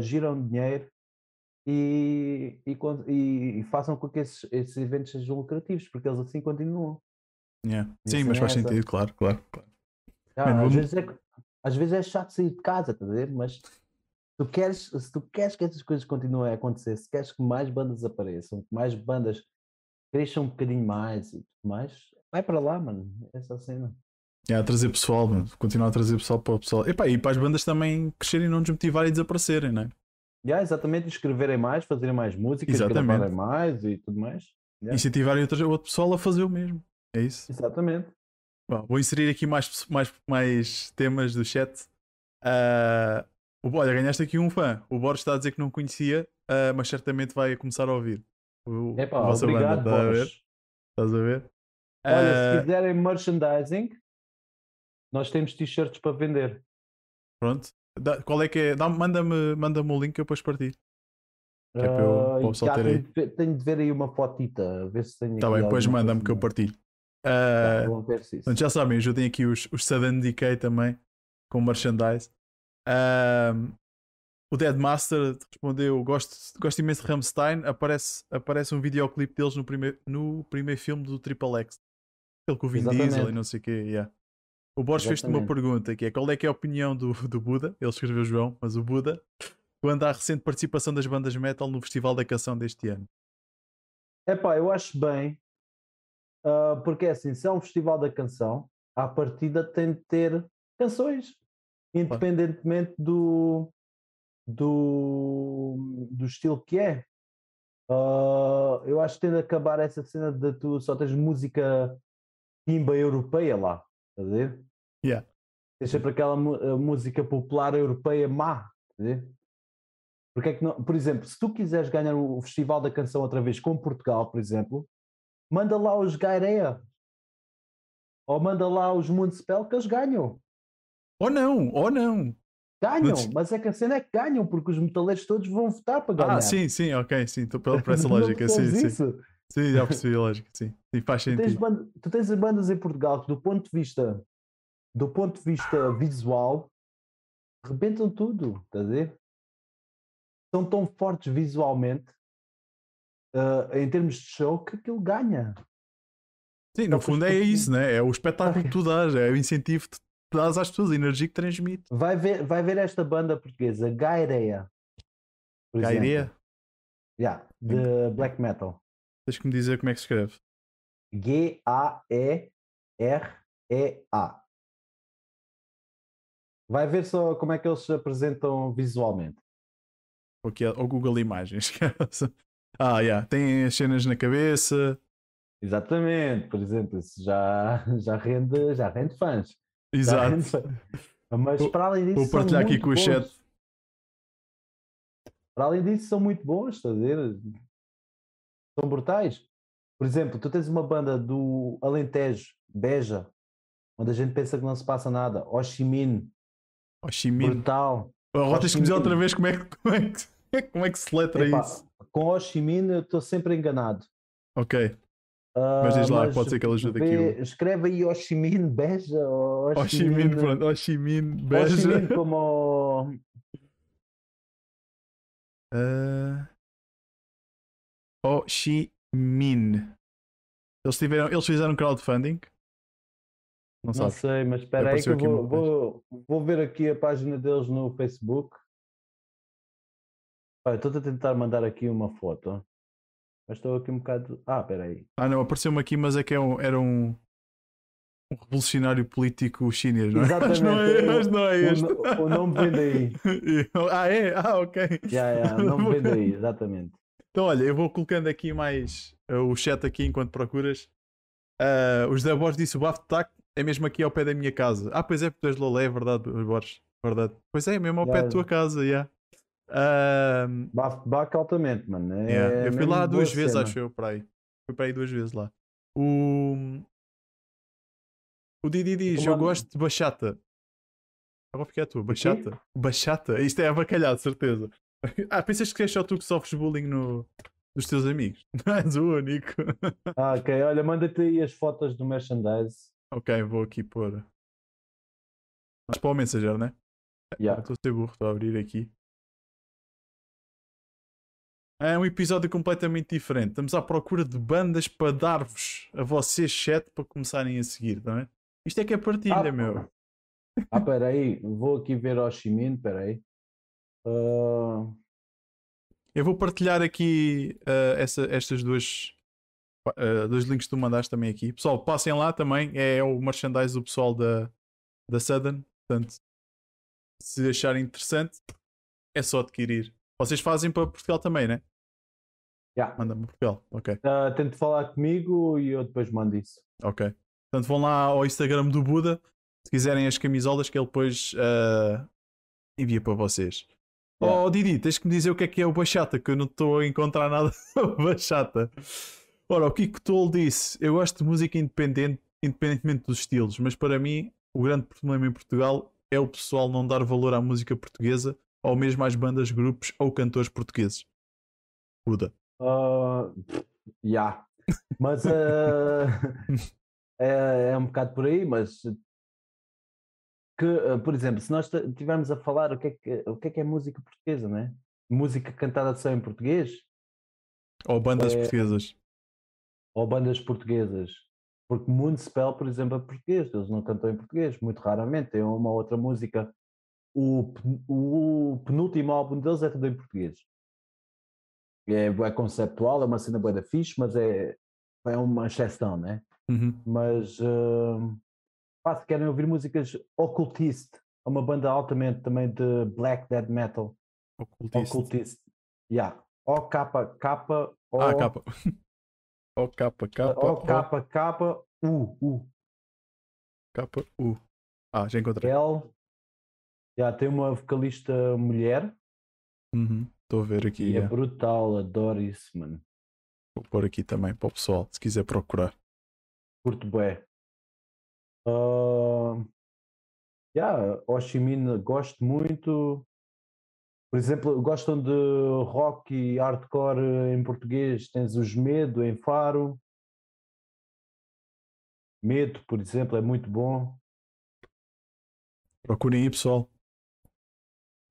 giram dinheiro e façam com que esses eventos sejam lucrativos, porque eles assim continuam. Yeah. Sim, mas faz sentido, claro. Às vezes é chato sair de casa, tá a ver? Mas... Se tu queres que essas coisas continuem a acontecer, se queres que mais bandas apareçam, que mais bandas cresçam um bocadinho mais e tudo mais, vai para lá, mano. Essa cena. Trazer pessoal, mano. Continuar a trazer pessoal para o pessoal. E para as bandas também crescerem, não desmotivarem e desaparecerem, não é? Exatamente. Escreverem mais, fazerem mais música, gravarem mais e tudo mais. Incentivarem outro pessoal a fazer o mesmo. É isso. Exatamente. Bom, vou inserir aqui mais temas do chat. Olha, ganhaste aqui um fã. O Boris está a dizer que não conhecia, mas certamente vai começar a ouvir. Obrigado, banda. Boris. Estás a ver? Olha, se quiserem merchandising, nós temos t-shirts para vender. Pronto. Qual é que é? Manda-me o link que eu depois partilho. É para o pessoal ter aí. Tenho de ver aí uma fotita, a ver se tenho. Está bem, depois manda-me que eu partilho. Portanto, já sabem, eu tenho aqui os Sudden Decay também, com merchandise. O Dead Master respondeu: gosto imenso de Rammstein. Aparece um videoclipe deles no primeiro filme do Triple X, aquele com o Vin Diesel e não sei o quê. Yeah. O Borges fez-te uma pergunta, que é: qual é que é a opinião do Buda? Ele escreveu João, mas o Buda, quando há a recente participação das bandas metal no Festival da Canção deste ano. Eu acho bem, porque assim, se é um Festival da Canção, à partida tem de ter canções, independentemente do estilo que é. Eu acho que tem de acabar essa cena de tu só tens música timba europeia lá, está a ver? Yeah. Tens sempre aquela música popular europeia má, está a ver? Porque é que não, por exemplo, se tu quiseres ganhar o Festival da Canção outra vez com Portugal, por exemplo, manda lá os Gaerea ou manda lá os Municipal que eles ganham. Ou não. Ganham, mas é que a cena é que ganham, porque os metaleiros todos vão votar para ganhar. Sim, ok, sim, estou para essa lógica, sim. Sim, já percebi a lógica, sim. E faz sentido. Tu tens as bandas em Portugal que do ponto de vista visual, rebentam tudo, estás a ver? São tão fortes visualmente, em termos de show, que aquilo ganha. Sim, no fundo é isso, né? É o espetáculo que tu dás, é o incentivo dás às pessoas, a energia que transmite. Vai ver esta banda portuguesa, Gaerea. Por Gaerea? Yeah, de black metal. Tens que me dizer como é que se escreve. G-A-E-R-E-A. Vai ver só como é que eles se apresentam visualmente. Ou Google Imagens. Tem as cenas na cabeça. Exatamente, por exemplo, isso já rende fãs. Exato. Mas para além disso, vou partilhar aqui com o chat. Para além disso, são muito bons, estás a ver? São brutais. Por exemplo, tu tens uma banda do Alentejo, Beja, onde a gente pensa que não se passa nada. Hochiminh. Brutal. Oh, tens que me dizer outra vez como é que se letra isso. Com Hochiminh eu estou sempre enganado. Ok. Mas diz lá, mas pode ser que ele ajude aquilo. Escreve aí Hochiminh, Beja. Hochiminh, Beja. Hochiminh como... Hochiminh. Eles fizeram crowdfunding? Não sei, mas espera aí que eu vou ver aqui a página deles no Facebook. Estou a tentar mandar aqui uma foto. Mas estou aqui um bocado... espera aí. Não, apareceu-me aqui, mas é que era um revolucionário político chinês, não é? Exatamente. Mas não é este. O nome vem daí. É? Ok. O nome vem daí, exatamente. Então, olha, eu vou colocando aqui mais o chat aqui enquanto procuras. Os da Borges disse o Bafo de Taco é mesmo aqui ao pé da minha casa. Pois é, porque és Lolé, é verdade, Borges. Verdade. Pois é mesmo ao pé da tua casa, já. Bafo de Taco altamente, mano. Eu fui lá duas vezes, acho eu, para aí. Fui para aí duas vezes lá. O Didi diz, eu gosto de bachata. Agora fica a tua, bachata. Okay. Bachata? Isto é abacalhado, certeza. Pensas que és só tu que sofres bullying dos teus amigos? Não és o único. Ok. Olha, manda-te aí as fotos do merchandise. Ok, vou aqui pôr. Mas para o mensageiro, né? Yeah. Estou a ser burro, estou a abrir aqui. É um episódio completamente diferente. Estamos à procura de bandas para dar-vos a vocês, chat, para começarem a seguir, não é? Isto é que é partilha, meu. Espera aí. Vou aqui ver Hochiminh, espera aí. Eu vou partilhar aqui estas dois links que tu mandaste também aqui. Pessoal, passem lá também. É o merchandise do pessoal da Sudden. Portanto, se acharem interessante, é só adquirir. Vocês fazem para Portugal também, né? Yeah. Manda-me para Portugal, ok. Tente falar comigo e eu depois mando isso. Ok. Portanto, vão lá ao Instagram do Buda, se quiserem as camisolas que ele depois envia para vocês. Yeah. Didi, tens que me dizer o que é o bachata, que eu não estou a encontrar nada sobre bachata. Ora, o Kiko Tol disse, eu gosto de música independente, independentemente dos estilos, mas para mim, o grande problema em Portugal é o pessoal não dar valor à música portuguesa, ou mesmo às bandas, grupos ou cantores portugueses. Buda. Mas é um bocado por aí, mas... por exemplo, se nós estivermos a falar o que é música portuguesa, não é? Música cantada só em português? Ou bandas portuguesas. Ou bandas portuguesas. Porque Moonspell, por exemplo, é português. Eles não cantam em português, muito raramente. Tem uma outra música... O penúltimo álbum deles é tudo em português. É conceptual, é uma cena bué da fixe, mas é uma exceção, né? Uhum. Mas se querem ouvir músicas, Occultist é uma banda altamente também de black death metal. Occultist. Yeah. O-K-K-U. Já encontrei. Tem uma vocalista mulher. Estou a ver aqui. É brutal, adoro isso, mano. Vou pôr aqui também para o pessoal, se quiser procurar. Curto bué. Hochiminh gosto muito. Por exemplo, gostam de rock e hardcore em português. Tens os Medo em Faro. Medo, por exemplo, é muito bom. Procurem aí, pessoal.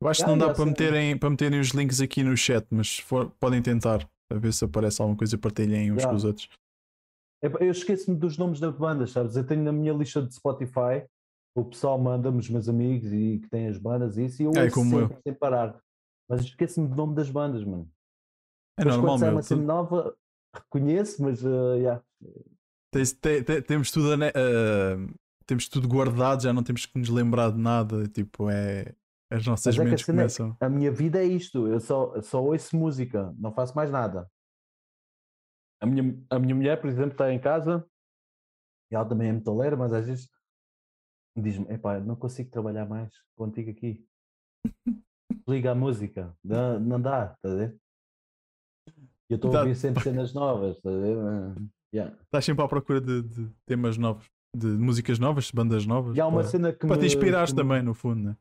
Eu acho que não dá para meterem os links aqui no chat, mas podem tentar a ver se aparece alguma coisa, partilhem uns com os outros. Eu esqueço-me dos nomes das bandas, sabes? Eu tenho na minha lista de Spotify o pessoal manda-me, os meus amigos e que têm as bandas e isso, e eu ouço sempre sem parar. Mas esqueço-me do nome das bandas, mano. É depois, normal, quando sai uma cena nova, reconheço, mas yeah. Temos tudo guardado, já não temos que nos lembrar de nada, tipo, é... As nossas mentes começam. A minha vida é isto, eu só ouço música, não faço mais nada. A minha mulher, por exemplo, está em casa, e ela também é metaleira, mas às vezes diz-me, epá, não consigo trabalhar mais contigo aqui. Liga a música, não dá, estás a ver? Eu estou a ouvir sempre cenas novas, estás a ver? Yeah. Estás sempre à procura de temas novos, de músicas novas, bandas novas. E há uma cena que para te inspirares também, no fundo, né?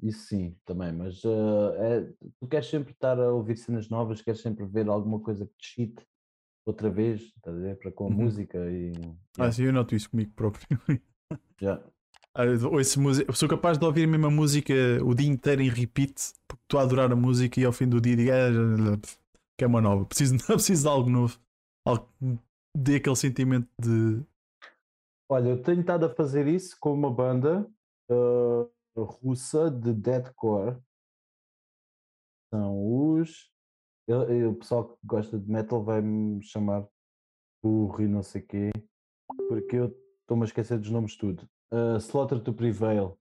Isso sim, também, mas tu queres sempre estar a ouvir cenas novas, queres sempre ver alguma coisa que te chite outra vez, estás a ver? Para com a música e... sim, eu noto isso comigo próprio. Eu sou capaz de ouvir a mesma música o dia inteiro em repeat, porque estou a adorar a música e ao fim do dia digo, que é uma nova, preciso de algo novo, algo que dê aquele sentimento de... Olha, eu tenho estado a fazer isso com uma banda... russa de deathcore, são os... o pessoal que gosta de metal vai-me chamar burro e não sei quê, porque eu estou-me a esquecer dos nomes tudo. Slaughter to Prevail,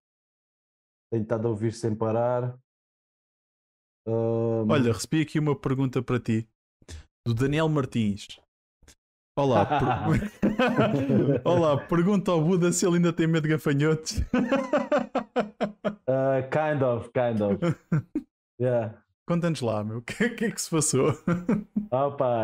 tenho estado a ouvir sem parar. Olha, recebi aqui uma pergunta para ti, do Daniel Martins. Olá, Olá, pergunta ao Buda se ele ainda tem medo de gafanhotos. Kind of. Yeah. Conta-nos lá, meu, o que é que se passou?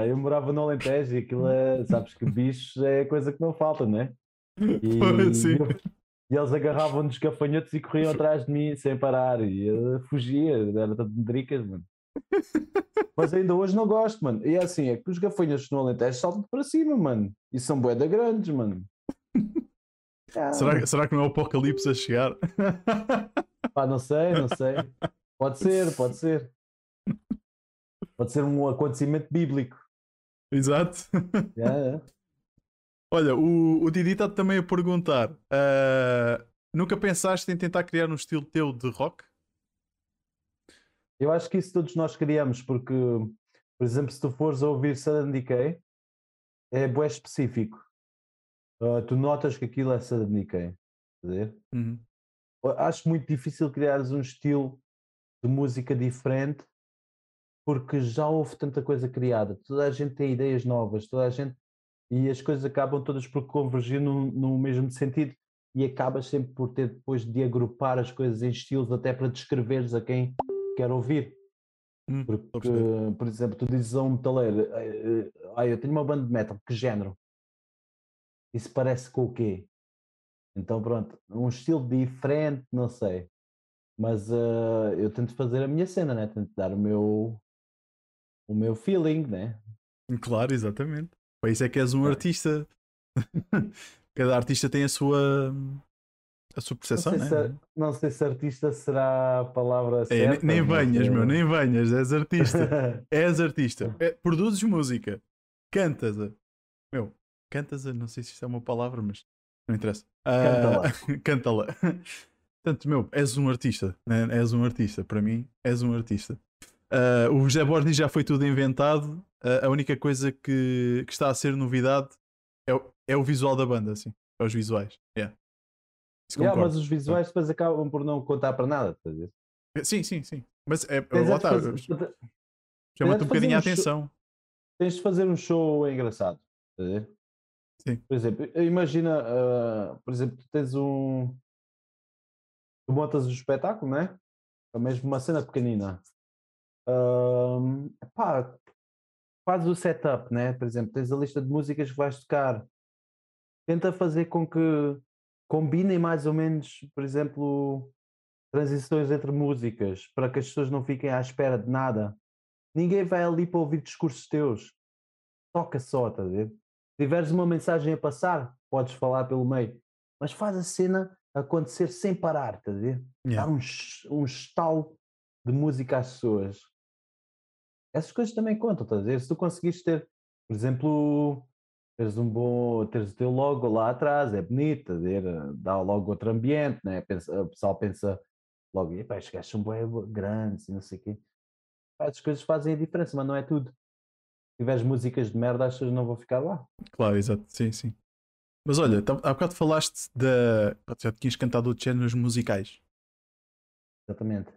Eu morava no Alentejo e aquilo é, sabes que bichos é coisa que não falta, não é? E eles agarravam nos gafanhotos e corriam atrás de mim sem parar e eu fugia, era tanto medricas, mano. Mas ainda hoje não gosto, mano. E assim, é que os gafanhotos no Alentejo saltam para cima, mano. E são bué da grandes, mano. Será que não é o apocalipse a chegar? Não sei. Pode ser. Pode ser um acontecimento bíblico. Exato. Olha, o Didi está também a perguntar: nunca pensaste em tentar criar um estilo teu de rock? Eu acho que isso todos nós criamos, porque, por exemplo, se tu fores a ouvir Sudden Decay, é bué específico. Tu notas que aquilo é Sudden Decay. Acho muito difícil criares um estilo de música diferente, porque já houve tanta coisa criada. Toda a gente tem ideias novas, e as coisas acabam todas por convergir no mesmo sentido, e acabas sempre por ter depois de agrupar as coisas em estilos, até para descreveres a quem... quero ouvir. Porque, por exemplo, tu dizes a um metaleiro, eu tenho uma banda de metal, que género? Isso parece com o quê? Então pronto, um estilo diferente, não sei. Mas eu tento fazer a minha cena, né? Tento dar o meu feeling, né? Claro, exatamente. Para isso é que és um artista. Cada artista tem a sua percepção, não sei, né? Não sei se artista será a palavra certa. Nem venhas, meu, nem venhas. És artista. Produzes música. Cantas-a. Meu, cantas-a, não sei se isto é uma palavra, mas não interessa. Canta-la. Portanto, meu, és um artista. Né? És um artista. Para mim, és um artista. O José Borges já foi tudo inventado. A única coisa que está a ser novidade é o visual da banda, assim. É os visuais. Mas os visuais depois acabam por não contar para nada, estás a dizer? Sim. Mas é chama-te um bocadinho a atenção. Tens de fazer um show engraçado, estás a dizer? Sim. Por exemplo, imagina, por exemplo, tu montas um espetáculo, não é? Ou mesmo uma cena pequenina. Fazes o setup, né? Por exemplo, tens a lista de músicas que vais tocar. Tenta fazer com que combinem mais ou menos, por exemplo, transições entre músicas, para que as pessoas não fiquem à espera de nada. Ninguém vai ali para ouvir discursos teus. Toca só, estás a ver? Se tiveres uma mensagem a passar, podes falar pelo meio. Mas faz a cena acontecer sem parar, estás a ver? Dá um estalo de música às pessoas. Essas coisas também contam, estás a ver? Se tu conseguires ter, por exemplo, teres o teu logo lá atrás, é bonito, dá logo outro ambiente, né? O pessoal pensa logo, epá, estes gajos são bem grandes e não sei o quê. As coisas fazem a diferença, mas não é tudo. Se tiveres músicas de merda, as pessoas não vão ficar lá. Claro, exato, sim, sim. Mas olha, há bocado falaste da... Já tinhas cantado outros géneros musicais. Exatamente.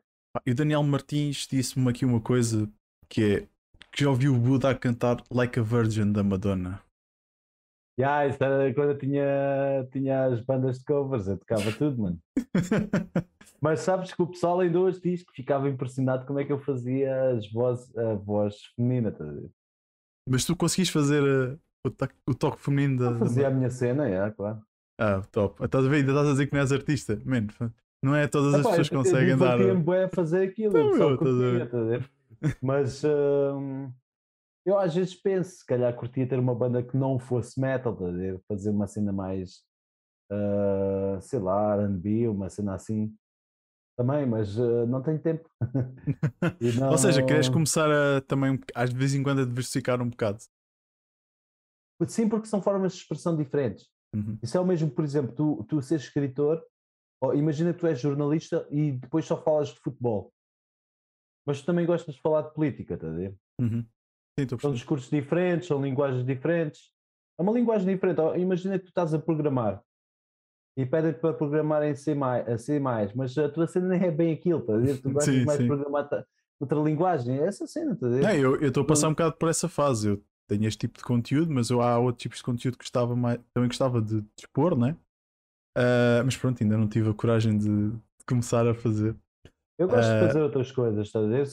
E o Daniel Martins disse-me aqui uma coisa que é que já ouvi o Buda a cantar Like a Virgin da Madonna. Ah, isso era quando eu tinha as bandas de covers, eu tocava tudo, mano. Mas sabes que o pessoal ainda hoje diz que ficava impressionado como é que eu fazia a voz feminina. Tá? Mas tu conseguiste fazer o toque feminino da... Eu fazia a minha cena, é, claro. Ah, top. Estás a ver? Ainda estás a dizer que não és artista. Man, não é todas as pessoas que conseguem dar... Eu fazer aquilo, só curtia, estás a ver? Mas... eu às vezes penso, se calhar curtia ter uma banda que não fosse metal, fazer uma cena mais, sei lá, R&B, uma cena assim também, mas não tenho tempo. Não... Ou seja, queres começar a também, às vezes em quando, a diversificar um bocado? Sim, porque são formas de expressão diferentes. Uhum. Isso é o mesmo, por exemplo, tu seres escritor, ou imagina que tu és jornalista e depois só falas de futebol, mas tu também gostas de falar de política, está a ver? Uhum. Sim, são discursos diferentes, são linguagens diferentes. É uma linguagem diferente. Imagina que tu estás a programar e pedem-te para programar em C++, mas a tua cena nem é bem aquilo, tá? Tu vais mais programar outra linguagem. É essa cena, tá? Não, eu estou a passar um bocado por essa fase. Eu tenho este tipo de conteúdo, mas há outros tipos de conteúdo que gostava mais, também gostava de expor, né? Mas pronto, ainda não tive a coragem de começar a fazer. Eu gosto de fazer outras coisas, estás a ver?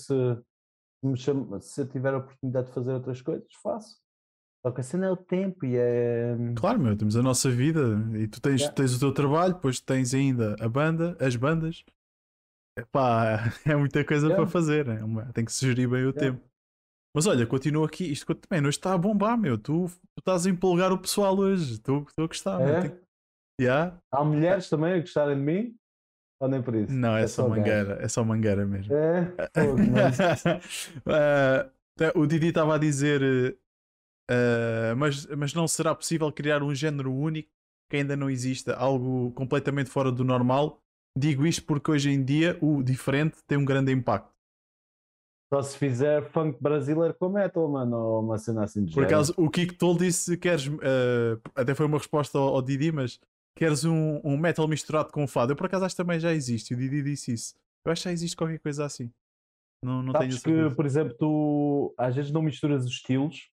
Se eu tiver a oportunidade de fazer outras coisas, faço. Só que assim não é o tempo e é... Claro, meu, temos a nossa vida e tu tens o teu trabalho, depois tens ainda a banda, as bandas. Epá, é muita coisa para fazer, né? Tem que sugerir bem o tempo. Mas olha, continua aqui, isto também hoje está a bombar, meu. Tu estás a empolgar o pessoal hoje, estou a gostar. Há mulheres também a gostarem de mim? Ou nem por isso? Não, é só mangueira, gajo. É só mangueira mesmo. É? O Didi estava a dizer, mas não será possível criar um género único que ainda não exista, algo completamente fora do normal. Digo isto porque hoje em dia o diferente tem um grande impacto. Só se fizer funk brasileiro com metal, mano, ou uma cena assim de género. Por acaso, o Kiko Tol disse, queres, até foi uma resposta ao Didi, mas... Queres um metal misturado com fado? Eu por acaso acho que também já existe. O Didi disse isso. Eu acho que já existe qualquer coisa assim. Não tenho certeza. Que, por exemplo, tu às vezes não misturas os estilos,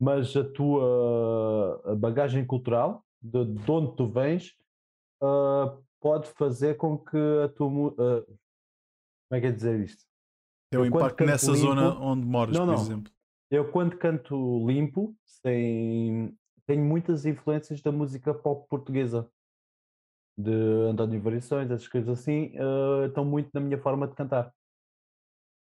mas a tua bagagem cultural, de onde tu vens, pode fazer com que a tua... como é que é dizer isto? É o impacto nessa limpo, zona onde moras, por exemplo. Eu quando canto limpo, sem... Tenho muitas influências da música pop portuguesa, de António Variações, essas coisas assim, estão muito na minha forma de cantar.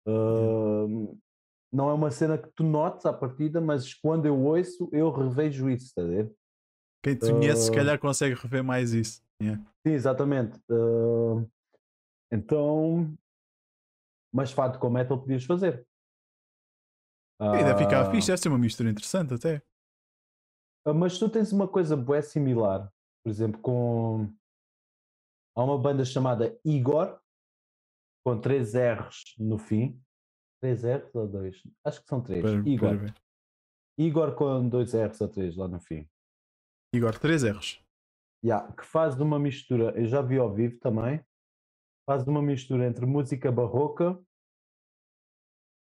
Não é uma cena que tu notes à partida, mas quando eu ouço, eu revejo isso, está a ver? Quem te conhece, se calhar, consegue rever mais isso. Yeah. Sim, exatamente. Então, mas fado com metal podias fazer. Ainda fica fixe, essa é uma mistura interessante até. Mas tu tens uma coisa bué similar, por exemplo, com... Há uma banda chamada Igorrr, com 3 R's no fim. 3 R's ou 2? Acho que são 3. Igorrr. Igorrr com 2 R's ou 3 lá no fim. Igorrr, 3 R's. Que faz uma mistura, eu já vi ao vivo também, faz uma mistura entre música barroca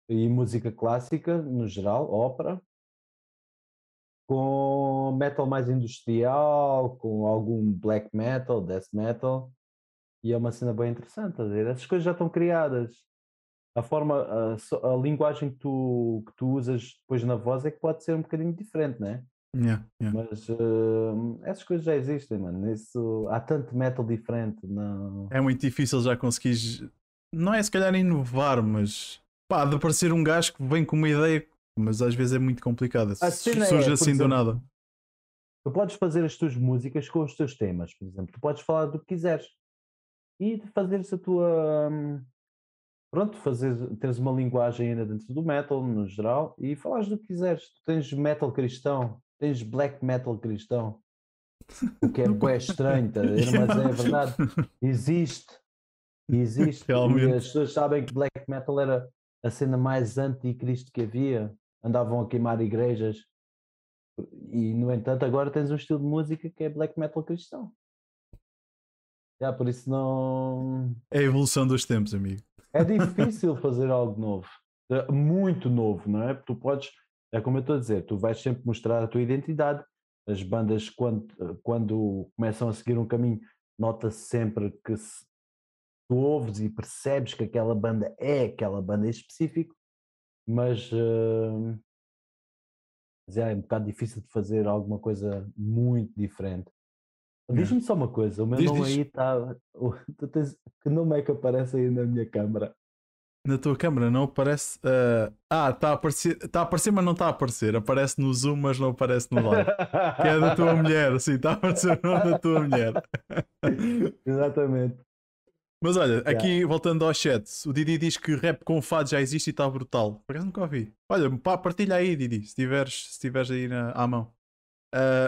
e música clássica, no geral, ópera, com metal mais industrial, com algum black metal, death metal, e é uma cena bem interessante. Essas coisas já estão criadas. A linguagem que tu usas depois na voz é que pode ser um bocadinho diferente, não é? Mas essas coisas já existem, mano. Há tanto metal diferente. Não... É muito difícil já conseguir, não é se calhar inovar, mas pá, de aparecer um gajo que vem com uma ideia, mas às vezes é muito complicado, surge assim, exemplo, do nada. Tu podes fazer as tuas músicas com os teus temas, por exemplo, tu podes falar do que quiseres e fazeres a tua... Pronto, teres uma linguagem ainda dentro do metal, no geral, e falares do que quiseres. Tu tens metal cristão, Tens black metal cristão, o que é bué estranho, tá? Mas é verdade, existe, realmente. E as pessoas sabem que black metal era a cena mais anticristo que havia, andavam a queimar igrejas, e no entanto agora tens um estilo de música que é black metal cristão. Já, por isso não... É a evolução dos tempos, amigo. É difícil fazer algo novo, muito novo, não é? Porque tu podes, é como eu estou a dizer, tu vais sempre mostrar a tua identidade. As bandas, quando começam a seguir um caminho, nota-se sempre que se tu ouves e percebes que aquela banda é específico, mas é um bocado difícil de fazer alguma coisa muito diferente. Diz-me só uma coisa, o meu nome aí está... Que nome é que aparece aí na minha câmara? Na tua câmara não aparece... Está a aparecer, mas não está a aparecer. Aparece no Zoom, mas não aparece no live. Que é da tua mulher, sim. Está a aparecer o nome da tua mulher. Exatamente. Mas olha, aqui voltando ao chat, o Didi diz que rap com fado já existe e está brutal. Por acaso nunca ouvi. Olha, pá, partilha aí, Didi, se tiveres aí à mão.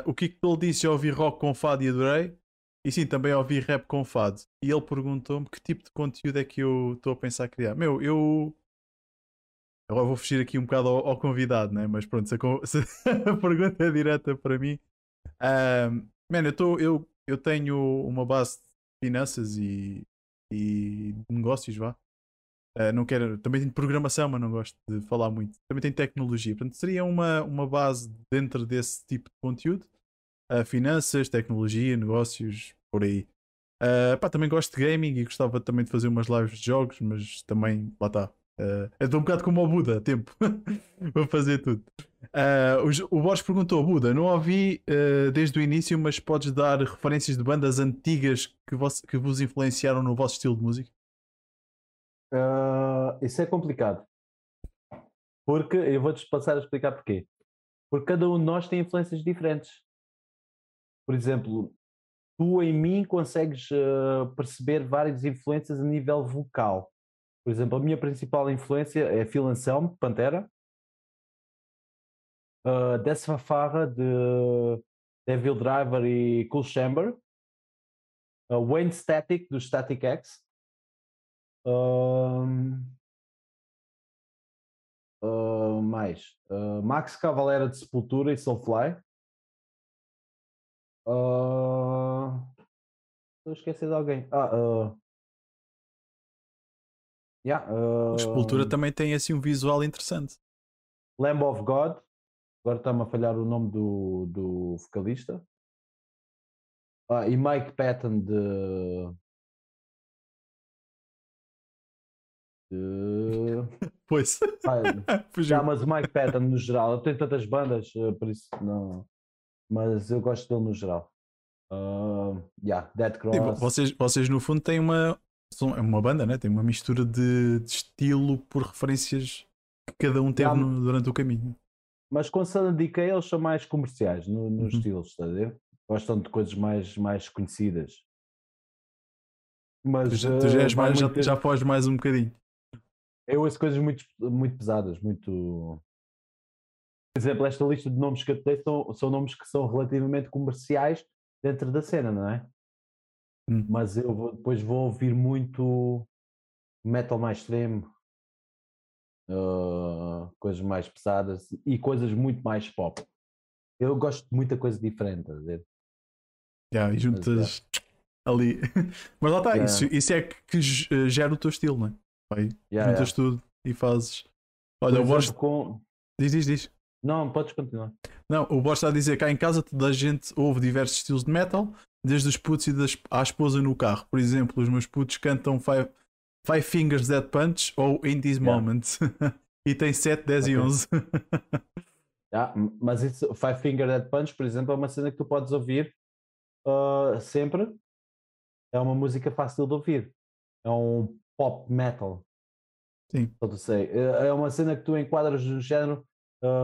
O Kiko Tolo disse: já ouvi rock com fado e adorei. E sim, também ouvi rap com fado. E ele perguntou-me que tipo de conteúdo é que eu estou a pensar a criar. Meu, eu... Agora vou fugir aqui um bocado ao convidado, né? Mas pronto, se a pergunta é direta para mim. Mano, eu tenho uma base de finanças e negócios, vá. Não quero... Também tenho programação, mas não gosto de falar muito. Também tenho tecnologia. Portanto, seria uma base dentro desse tipo de conteúdo. Finanças, tecnologia, negócios, por aí. Pá, também gosto de gaming e gostava também de fazer umas lives de jogos, mas também, lá está. Eu estou um bocado como o Buda, tempo. Vou fazer tudo. O Borges perguntou: Buda, não ouvi desde o início, mas podes dar referências de bandas antigas que vos influenciaram no vosso estilo de música? Isso é complicado. Porque, eu vou-te passar a explicar porquê. Porque cada um de nós tem influências diferentes. Por exemplo, tu em mim consegues perceber várias influências a nível vocal. Por exemplo, a minha principal influência é Phil Anselmo, Pantera. Dessa farra de Devil Driver e Cool Chamber. Wayne Static, do Static X. Max Cavalera, de Sepultura e Soulfly. Estou a esquecer de alguém. A Sepultura também tem assim um visual interessante. Lamb of God. Agora está-me a falhar o nome do vocalista. E Mike Patton de... Pois. Mas o Mike Patton no geral. Eu tenho tantas bandas, por isso não... Mas eu gosto dele no geral. Dead Cross. Sim, vocês no fundo têm uma banda, né? Tem uma mistura de estilo por referências que cada um teve durante o caminho. Mas com Sudden Decay eles são mais comerciais nos estilos, está a ver? Gostam de coisas mais conhecidas. Mas tu já foges mais um bocadinho. Eu ouço coisas muito, muito pesadas, muito... Por exemplo, esta lista de nomes que eu tenho são nomes que são relativamente comerciais dentro da cena, não é? Mas eu depois vou ouvir muito metal mais extremo, coisas mais pesadas e coisas muito mais pop. Eu gosto de muita coisa diferente, a ver? E juntas ali. Mas lá está, isso é que gera o teu estilo, não é? Aí, juntas tudo e fazes... Olha, eu gosto... Diz. Não, podes continuar. Não, o Borges está a dizer que cá em casa toda a gente ouve diversos estilos de metal, desde os putos e à esposa no carro. Por exemplo, os meus putos cantam Five Fingers Death Punch ou In This Moment. E tem 7, 10 e 11. Mas isso, Five Fingers Death Punch, por exemplo, é uma cena que tu podes ouvir sempre. É uma música fácil de ouvir. É um pop metal. Sim. Só tu sei. É uma cena que tu enquadras no género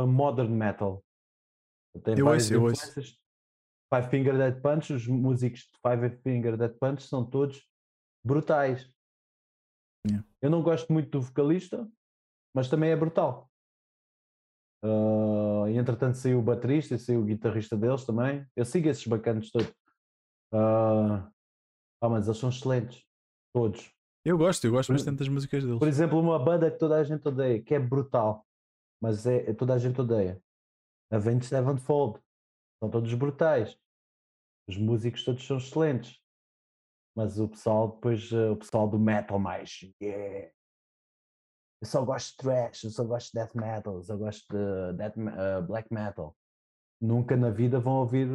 modern metal. Tem várias influências. Five Finger Death Punch, os músicos de Five Finger Death Punch são todos brutais. Eu não gosto muito do vocalista, mas também é brutal. Entretanto saiu o baterista e saiu o guitarrista deles também. Eu sigo esses bacanos todos. Mas eles são excelentes. Todos. Eu gosto bastante das músicas deles. Por exemplo, uma banda que toda a gente odeia, que é brutal, mas toda a gente odeia. Avenged Sevenfold. São todos brutais. Os músicos todos são excelentes. Mas o pessoal, depois, o pessoal do metal mais... Yeah. Eu só gosto de thrash, eu só gosto de death metal, eu só gosto de black metal. Nunca na vida vão ouvir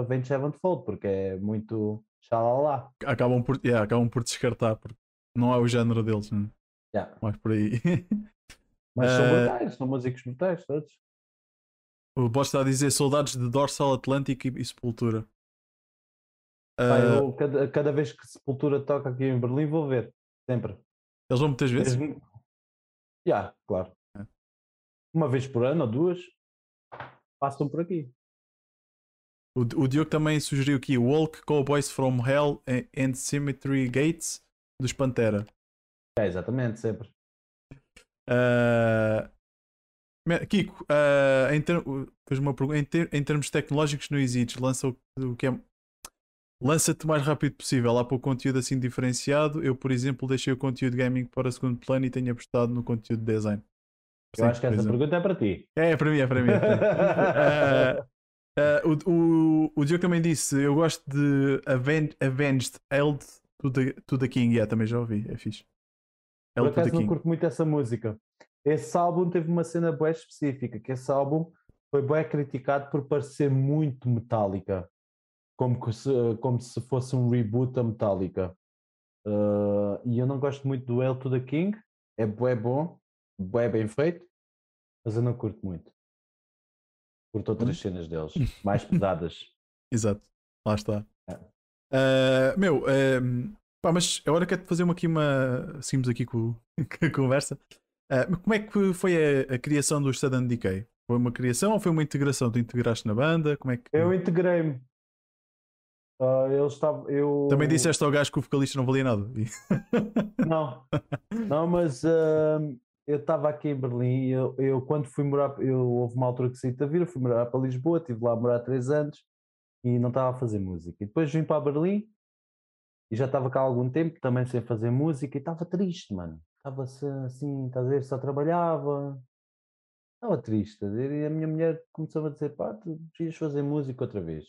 Avenged Sevenfold, porque é muito xalala. Acabam por descartar, porque não é o género deles, né? Yeah. Mais por aí. Mas são brutais, são músicos brutais todos. O Bosch está a dizer saudades de Dorsal Atlantic e Sepultura. Cada vez que Sepultura toca aqui em Berlim vou ver, sempre. Eles vão muitas vezes? Já, claro. É. Uma vez por ano ou duas passam por aqui. O Diogo também sugeriu aqui Walk, Cowboys from Hell and Cemetery Gates dos Pantera. É, exatamente, sempre. Kiko, em termos tecnológicos não exiges, lança o que é... Lança-te o mais rápido possível. Há pouco conteúdo assim diferenciado. Eu, por exemplo, deixei o conteúdo gaming para o segundo plano e tenho apostado no conteúdo de design. Eu acho que essa pergunta é para ti. É para mim. O Diogo também disse: eu gosto de Avenged Held to the King. Yeah, também já ouvi, é fixe. Por acaso não curto muito essa música. Esse álbum teve uma cena bem específica, que esse álbum foi bem criticado por parecer muito metálica. Como se fosse um reboot a Metallica. E eu não gosto muito do Hail to the King. É bué bom, bué bem feito, mas eu não curto muito. Curto outras cenas deles, mais pesadas. Exato, lá está. É. Mas agora quero-te fazer seguimos aqui com a conversa. Como é que foi a criação do Sudden Decay? Foi uma criação ou foi uma integração? Tu integraste na banda? Como é que... Eu integrei-me. Também disseste ao gajo que o vocalista não valia nada. Não, mas eu estava aqui em Berlim. Eu quando fui morar, houve uma altura que saí de Tavira, fui morar para Lisboa, estive lá a morar 3 anos e não estava a fazer música. E depois vim para Berlim e já estava cá há algum tempo, também sem fazer música, e estava triste, mano. Estava assim, estás a ver, só trabalhava. Estava triste. E a minha mulher começou a dizer: pá, tu devias fazer música outra vez.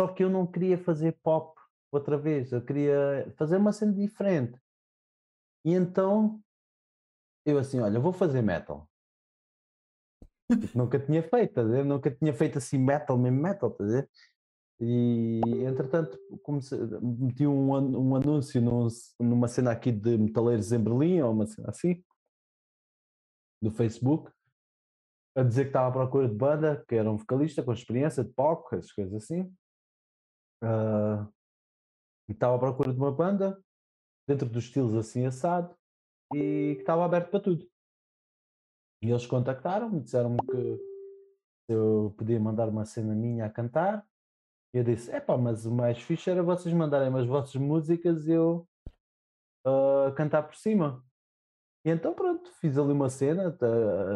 Só que eu não queria fazer pop outra vez, eu queria fazer uma cena diferente. E então eu assim, olha, vou fazer metal. Nunca tinha feito assim metal, tá a ver? E entretanto meti um anúncio numa cena aqui de metaleiros em Berlim, ou uma cena assim, do Facebook, a dizer que estava à procura de banda, que era um vocalista com experiência de palco, essas coisas assim. E estava à procura de uma banda dentro dos estilos assim assado e que estava aberto para tudo. E eles contactaram-me, disseram-me que eu podia mandar uma cena minha a cantar, e eu disse: mas o mais fixe era vocês mandarem as vossas músicas e eu cantar por cima. E então pronto, fiz ali uma cena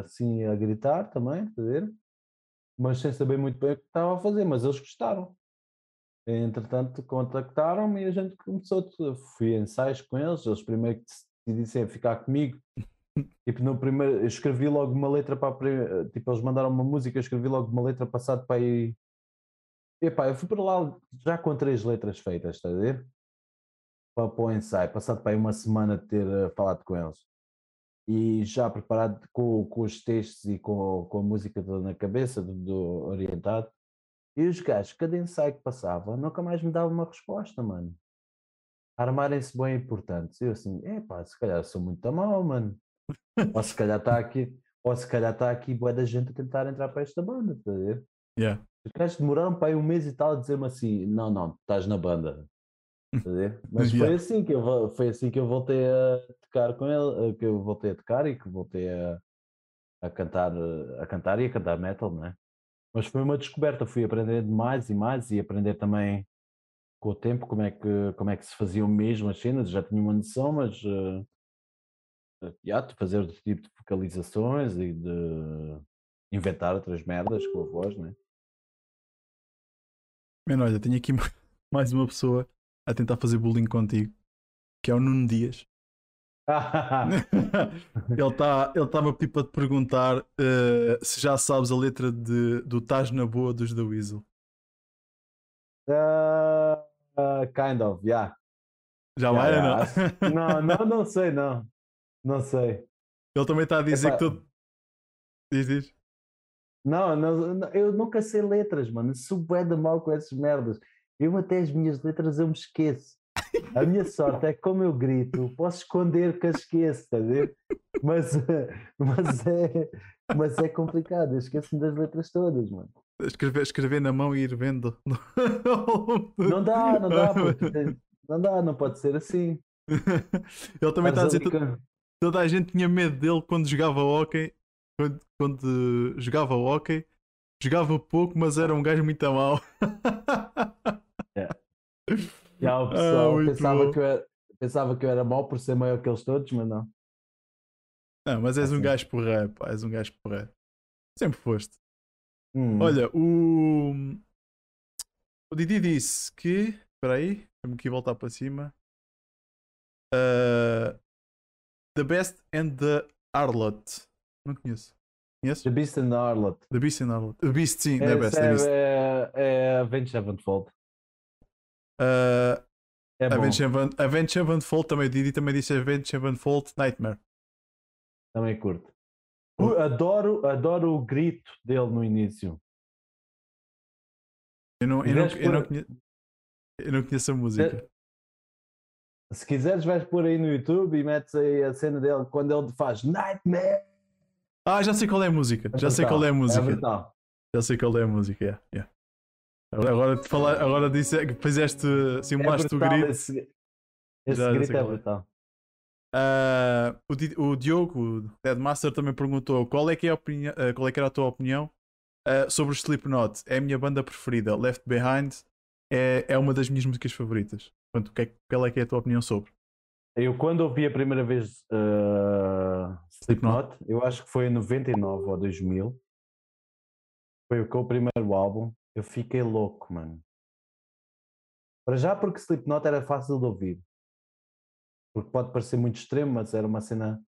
assim a gritar também, tá a ver? Mas sem saber muito bem o que estava a fazer, mas eles gostaram. Entretanto contactaram-me e a gente começou, fui a ensaios com eles primeiro que decidiram ficar comigo. Tipo, no primeiro eu escrevi logo uma letra para, tipo, eles mandaram uma música, eu escrevi logo uma letra passada para aí. Eu fui para lá já com 3 letras feitas, está a ver? Para o ensaio, passado para aí uma semana de ter falado com eles e já preparado com os textos e com a música na cabeça do orientado. E os gajos, cada ensaio que passava, nunca mais me dava uma resposta, mano. Armarem-se bem importantes. Eu assim, se calhar sou muito mal, mano. Ou se calhar está aqui bué da gente a tentar entrar para esta banda, tá a ver? Yeah. Os gajos demoraram para aí um mês e tal a dizer-me assim, não, estás na banda. Tá a ver? Mas yeah. foi assim que eu voltei a tocar com ele, que eu voltei a tocar e que voltei a cantar metal, não é? Mas foi uma descoberta, fui aprendendo mais e mais e aprender também com o tempo como é que se faziam mesmo as cenas. Já tinha uma noção, mas de fazer outro tipo de vocalizações e de inventar outras merdas com a voz, não é? Mano, olha, tenho aqui mais uma pessoa a tentar fazer bullying contigo, que é o Nuno Dias. ele estava a pedir para te perguntar se já sabes a letra do Tás na Boa dos The Weasel. Kind of, yeah. Já vai ou não? Não sei, não. Não sei. Ele também está a dizer que tu... Diz. Não, eu nunca sei letras, mano. Sou bué de mal com essas merdas. Eu até as minhas letras eu me esqueço. A minha sorte é que como eu grito, posso esconder que eu esqueço, tá a ver? Mas é complicado. Eu esqueço-me das letras todas, mano. Escrever na mão e ir vendo. Não dá. Não pode ser assim. Ele também está a dizer que toda a gente tinha medo dele quando jogava hóquei. Quando jogava hóquei, jogava pouco, mas era um gajo muito mau. Já o pessoal pensava que eu era mau por ser maior que eles todos, mas não. Não, mas és assim. Um gajo porra, pá, és um gajo porra. Sempre foste. Olha, o Didi disse que... Espera aí, temos que voltar para cima. The Best and the Harlot. Não conheço. Conheces? The Beast and the Harlot. The Beast and the Harlot. The Beast, sim, The Best. É Avenged Sevenfold. É Avenged Sevenfold também. Didi também disse Avenged Sevenfold Nightmare. Também curto. Adoro o grito dele no início. Eu não conheço a música. Se quiseres, vais pôr aí no YouTube e metes aí a cena dele quando ele faz Nightmare. Ah, já sei qual é a música. Já sei qual é a música. Yeah. Agora disse que fizeste, simulaste o grito. Esse grito é brutal. O Diogo, o Deadmaster, também perguntou qual é que era a tua opinião sobre o Slipknot. É a minha banda preferida. Left Behind é uma das minhas músicas favoritas. Portanto, qual é a tua opinião sobre? Eu, quando ouvi a primeira vez Slipknot, eu acho que foi em 99 ou 2000, foi com o primeiro álbum, eu fiquei louco, mano. Para já porque Slipknot era fácil de ouvir, porque pode parecer muito extremo, mas era uma cena...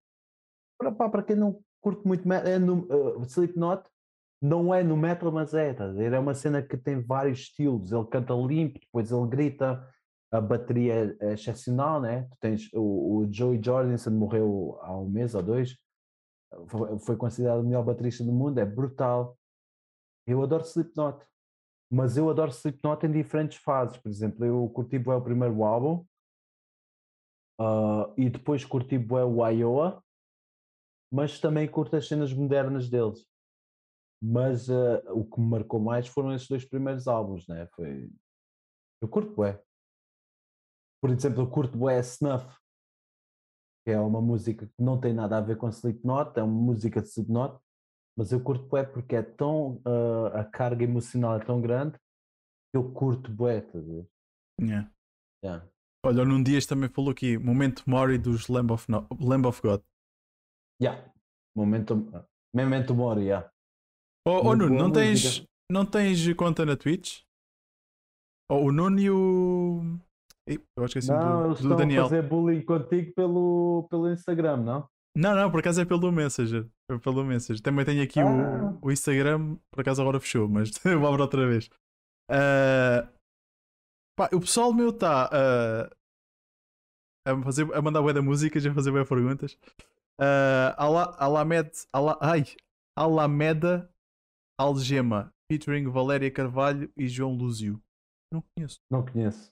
Para quem não curte muito metal, Slipknot não é no metal, mas é uma cena que tem vários estilos, ele canta limpo, depois ele grita... A bateria é excepcional, né? Tu tens o Joey Jordison, morreu há um mês ou dois, foi considerado o melhor baterista do mundo, é brutal. Eu adoro Slipknot, mas eu adoro Slipknot em diferentes fases. Por exemplo, eu curti bué o primeiro álbum e depois curti bué o Iowa, mas também curto as cenas modernas deles. Mas o que me marcou mais foram esses dois primeiros álbuns, né? Eu curto bué. Por exemplo, eu curto bué Snuff, que é uma música que não tem nada a ver com Slipknot, é uma música de Slipknot, mas eu curto bué porque é tão... a carga emocional é tão grande que eu curto bué, tá a ver? Yeah. Yeah. Olha, num Dias também falou aqui, Momento Mori dos Lamb of God. Yeah. Momento Mori, yeah. Oh Nuno, não tens conta na Twitch? O Nuno e o... Eu acho que é assim, eles estão Daniel. A fazer bullying contigo pelo Instagram, não? Não, por acaso é pelo Messenger. Também tenho aqui o Instagram, por acaso agora fechou, mas eu abro outra vez. Pá, o pessoal meu está a mandar bué da música, já fazer bué perguntas. Alameda Algema, featuring Valéria Carvalho e João Lúzio. Não conheço. Não conheço.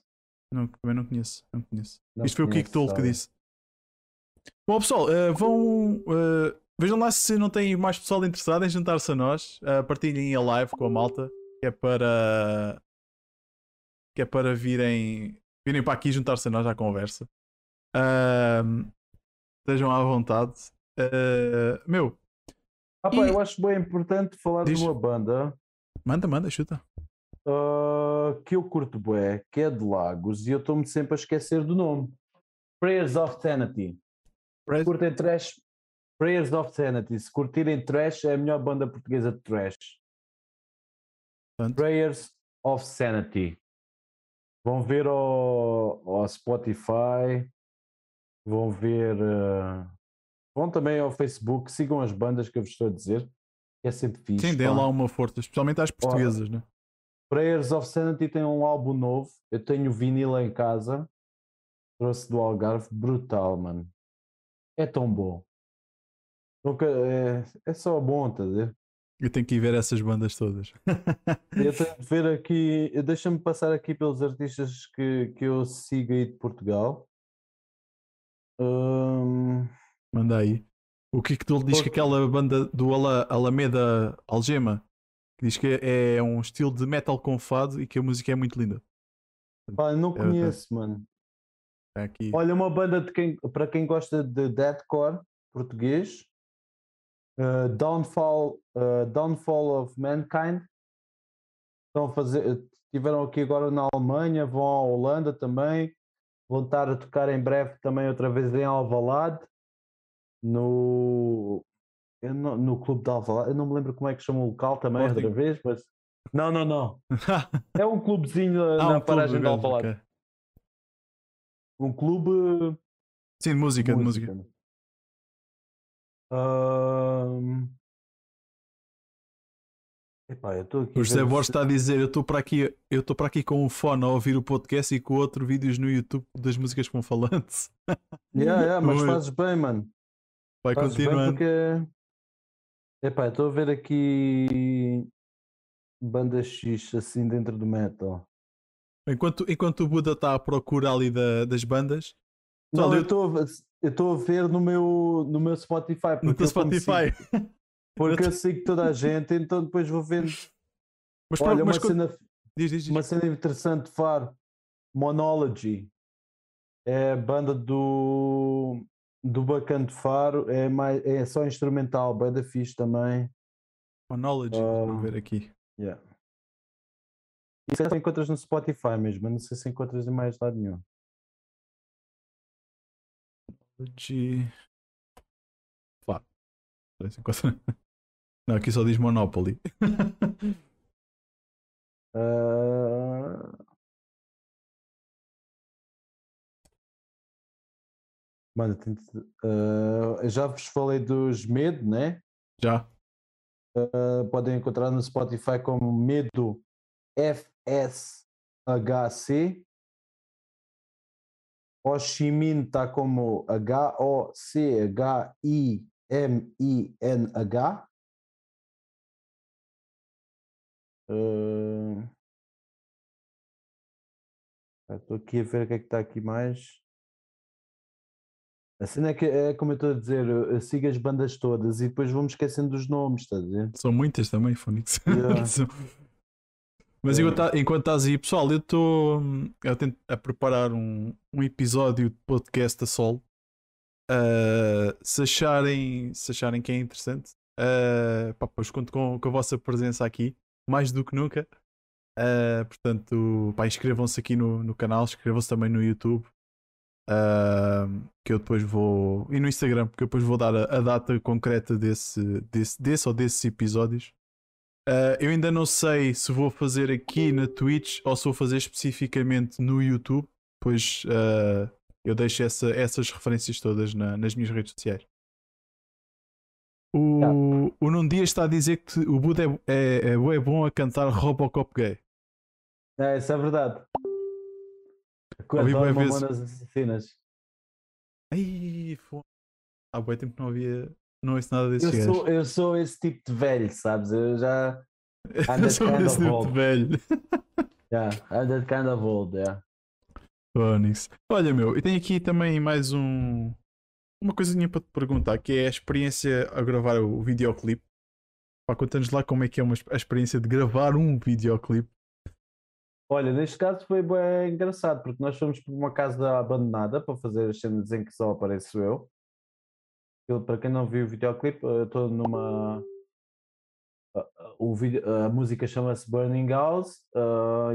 Isto foi o Kiko Tolo que disse. Bom, pessoal, vejam lá se não tem mais pessoal interessado em juntar-se a nós. Partilhem a live com a malta, que é para virem para aqui juntar-se a nós à conversa. Estejam à vontade. Eu acho bem importante falar de uma banda. Manda, chuta. Que eu curto bué, que é de Lagos, e eu estou-me sempre a esquecer do nome. Prayers of Sanity. Curtem trash Prayers of Sanity, se curtirem thrash, é a melhor banda portuguesa de thrash. Prayers of Sanity. Vão ver ao Spotify, vão ver, vão também ao Facebook, sigam as bandas que eu vos estou a dizer, é sempre fixe. Sim, dê lá uma força, especialmente às portuguesas, né? Prayers of Sanity tem um álbum novo, eu tenho vinil em casa, trouxe do Algarve, brutal, mano. É tão bom. Nunca, é só bom, tá a dizer? Eu tenho que ir ver essas bandas todas. Eu tenho que ver aqui, deixa-me passar aqui pelos artistas que eu sigo aí de Portugal. Manda aí. O que é que tu lhe diz que aquela banda do Alameda Algema, que diz que é um estilo de metal com fado e que a música é muito linda. Pá, eu não conheço, mano. Aqui. Olha, uma banda de para quem gosta de deathcore português, Downfall of Mankind. Estão a fazer, tiveram aqui agora na Alemanha, vão à Holanda também, vão estar a tocar em breve também outra vez em Alvalade, no clube de Alvalade. Eu não me lembro como é que chama o local também outra vez, mas não é um clubezinho na paragem de Alvalade. Okay. Um clube... Sim, de música. Epá, eu tô aqui o José Borges está a dizer, eu estou para aqui com um fone a ouvir o podcast e com outro vídeos no YouTube das músicas que vão falando. Mas fazes bem, mano. Vai continuando. Epá, eu estou a ver aqui banda X assim dentro do metal. Enquanto o Buda está à procura ali das bandas... Não, eu estou a ver no meu Spotify. No teu Spotify? Porque eu sigo toda a gente, então depois vou vendo. Mas, olha, diz. Uma cena interessante, Faro. Monology. É a banda do bacana de Faro. É só instrumental, bem da fixe também. Monology, vamos ver aqui. Yeah. Isso é só encontras no Spotify mesmo, mas não sei se encontras em mais lado nenhum. Claro. Não, aqui só diz Monopoly. Mano, já vos falei dos Medo, né? Já. Podem encontrar no Spotify como Medo FSHC. Hochiminh está como Hochiminh. Estou aqui a ver o que é que está aqui mais. A cena é que, como eu estou a dizer, eu sigo as bandas todas e depois vou-me esquecendo dos nomes, está a dizer? São muitas também, Fónix. Yeah. Mas enquanto estás aí, pessoal, eu tento a preparar um episódio de podcast a solo. Se acharem que é interessante, pois conto com a vossa presença aqui, mais do que nunca. Portanto, inscrevam-se aqui no canal, inscrevam-se também no YouTube, que eu depois vou... E no Instagram, porque eu depois vou dar a data concreta desses episódios. Eu ainda não sei se vou fazer aqui na Twitch ou se vou fazer especificamente no YouTube, pois eu deixo essas referências todas nas minhas redes sociais. O Nuno Dias está a dizer que o Buda é bom a cantar Robocop gay. É, isso é verdade. Ouvi bem vezes. Ai, foda-se. Há bom tempo que não havia... Não ouço nada desse gajo. Eu sou esse tipo de velho, sabes? Eu já... Eu sou esse tipo de velho. Yeah, I'm that kind of old, yeah. Fónix. Olha, eu tenho aqui também mais uma coisinha para te perguntar, que é a experiência a gravar o videoclipe. Conta-nos lá como é que é a experiência de gravar um videoclipe. Olha, neste caso foi bem engraçado, porque nós fomos para uma casa abandonada para fazer as cenas em que só apareço eu. Para quem não viu o videoclipe, eu estou numa... A música chama-se Burning House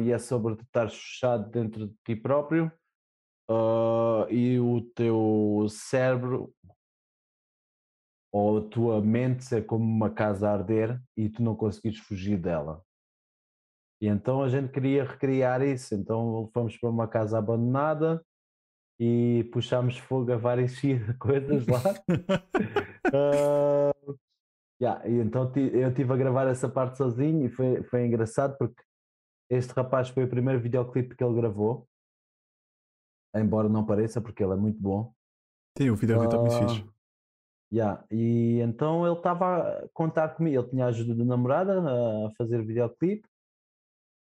e é sobre estar fechado dentro de ti próprio e o teu cérebro ou a tua mente é como uma casa a arder e tu não conseguires fugir dela. E então a gente queria recriar isso, então fomos para uma casa abandonada e puxámos fogo a várias coisas lá. E então eu estive a gravar essa parte sozinho e foi engraçado porque este rapaz foi o primeiro videoclipe que ele gravou, embora não pareça, porque ele é muito bom. Sim, o videoclipe também se fixe. E então ele estava a contar comigo, ele tinha a ajuda da namorada a fazer o videoclipe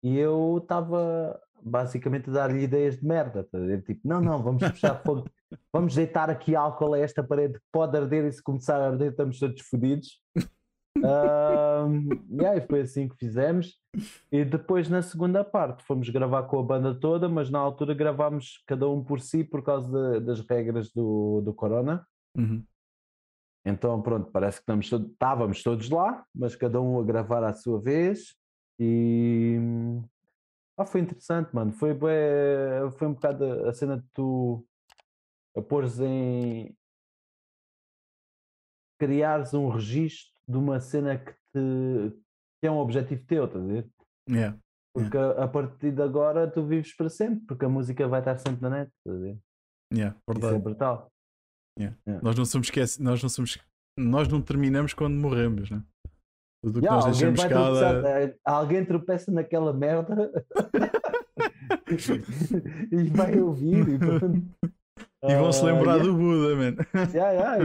e eu estava basicamente a dar-lhe ideias de merda, tipo, não, vamos puxar fogo, vamos deitar aqui álcool a esta parede que pode arder e se começar a arder estamos todos fodidos. E foi assim que fizemos. E depois na segunda parte fomos gravar com a banda toda, mas na altura gravámos cada um por si por causa das regras do Corona. Então pronto, parece que estávamos todos lá, mas cada um a gravar à sua vez. E foi interessante, mano. Foi um bocado a cena de tu a pôres em criares um registro de uma cena que é um objetivo teu, estás a ver? Porque a partir de agora tu vives para sempre, porque a música vai estar sempre na net, estás a ver? Verdade. Sempre tal. Nós não terminamos quando morremos, né? Tudo o que nós deixamos alguém tropeça naquela merda e vai ouvir e vão se lembrar do Buda, man.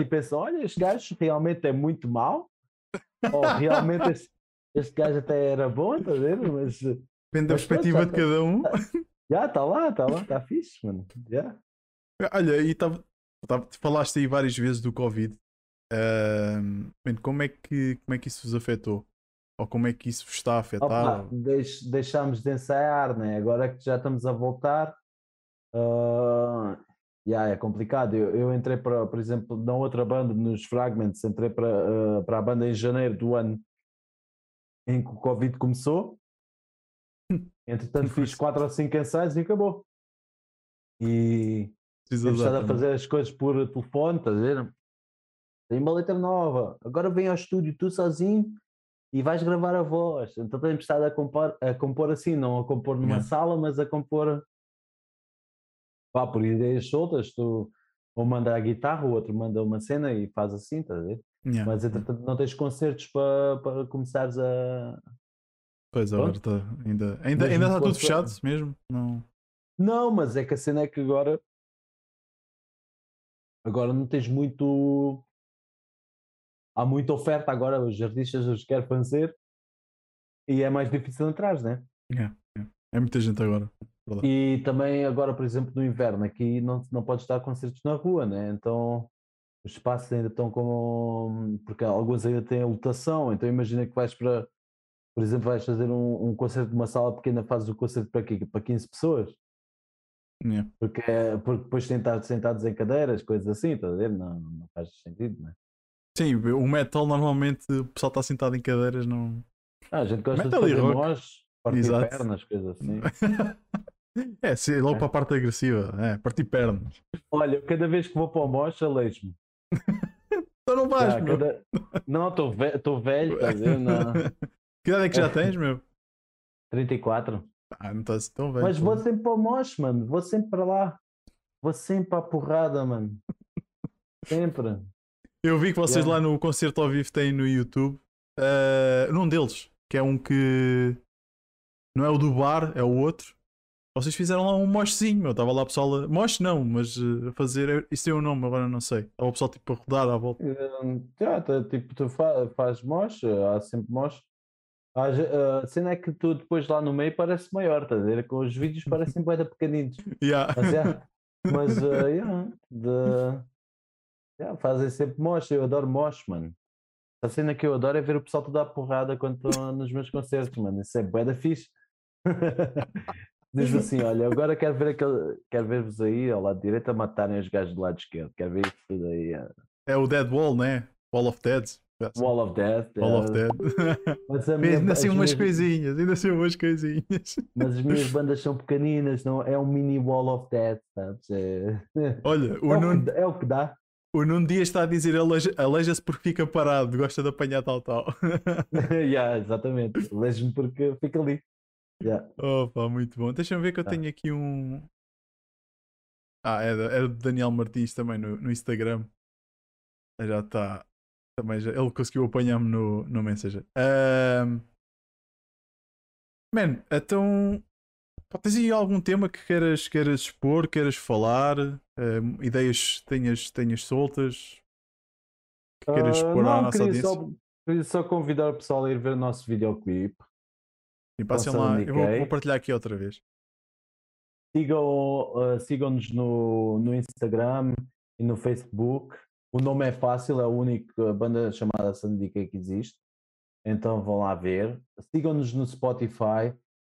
E pensam, olha, este gajo realmente é muito mau. Ou realmente este gajo até era bom, estás a ver? Mas depende da perspectiva de cada um. Está lá, está fixe, mano. Olha, e falaste aí várias vezes do Covid. Como é que isso vos afetou? Ou como é que isso vos está a afetar? Deixámos de ensaiar, né? Agora que já estamos a voltar, é complicado. Eu entrei para, por exemplo, na outra banda, nos Fragments, entrei para a banda em janeiro do ano em que o Covid começou. Entretanto fiz 4 ou 5 ensaios e acabou. E temos estado a fazer as coisas por telefone, estás a ver? Tem uma letra nova, agora vem ao estúdio tu sozinho e vais gravar a voz. Então temos estado a compor assim, não a compor numa sala, mas a compor por ideias soltas. Tu um manda a guitarra, o outro manda uma cena e faz assim, estás a ver? Mas entretanto não tens concertos para começares a... Pois é, ainda está tudo fechado mesmo? Não, mas é que a cena é que agora não tens muito... Há muita oferta agora, os artistas os querem fazer e é mais difícil entrar, né? É muita gente agora. Verdade. E também agora, por exemplo, no inverno, aqui não podes dar concertos na rua, né? Então os espaços ainda estão como... Porque alguns ainda têm a lotação, então imagina que vais para... Por exemplo, vais fazer um concerto de uma sala pequena, fazes o concerto para 15 pessoas. Porque depois sentados em cadeiras, coisas assim, estás a ver? Não faz sentido, né? Sim, o metal normalmente o pessoal está sentado em cadeiras, não... a gente gosta metal de fazer nós, partir pernas, coisas assim. Logo para a parte agressiva, partir pernas. Olha, cada vez que vou para o mosh, aleixo-me. Então não vais, meu. Não, estou velho, estás a ver? Que idade é que já tens, meu? 34. Não estás tão velho. Mas vou sempre para o mosh, mano. Vou sempre para lá. Vou sempre para a porrada, mano. Sempre. Eu vi que vocês lá no concerto ao vivo têm no YouTube, num deles, que é um que não é o do bar, é o outro. Vocês fizeram lá um moshzinho, meu. Estava lá o pessoal a... Mosh não, mas a fazer... Isso é o nome, agora não sei. Estava o pessoal tipo a rodar à volta. Tu faz mosh, há sempre mosh. A cena é que tu depois lá no meio parece maior, estás a ver? Com os vídeos parecem bem pequeninos. Fazem sempre mosh, eu adoro mosh, mano. A cena que eu adoro é ver o pessoal toda a porrada quando estão nos meus concertos, mano. Isso é bué da fixe. Diz assim, olha, agora quero ver-vos aí ao lado direito a matarem os gajos do lado esquerdo. Quero ver isso tudo aí. É o Dead Wall, né? Wall of Dead. Wall of Death. Wall of Death. Mas ainda assim umas coisinhas. Mas as minhas bandas são pequeninas, não? É um mini Wall of Death, sabes? Olha, o Nuno... É o que dá. O Nuno Dias está a dizer aleja-se porque fica parado, gosta de apanhar tal tal. Yeah, exatamente, aleja-me porque fica ali. Yeah. Opa, muito bom. Deixa-me ver que eu tenho aqui um... Ah, é do Daniel Martins também no Instagram. Já está. Ele conseguiu apanhar-me no Messenger. Man, então... Tens aí algum tema que queiras expor, queiras falar? Ideias tenhas soltas? Que queiras expor à nossa audiência? Queria só convidar o pessoal a ir ver o nosso videoclipe. E passem lá, eu vou partilhar aqui outra vez. Sigam-nos no Instagram e no Facebook. O nome é fácil, é a única banda chamada Sudden Decay que existe. Então vão lá ver. Sigam-nos no Spotify.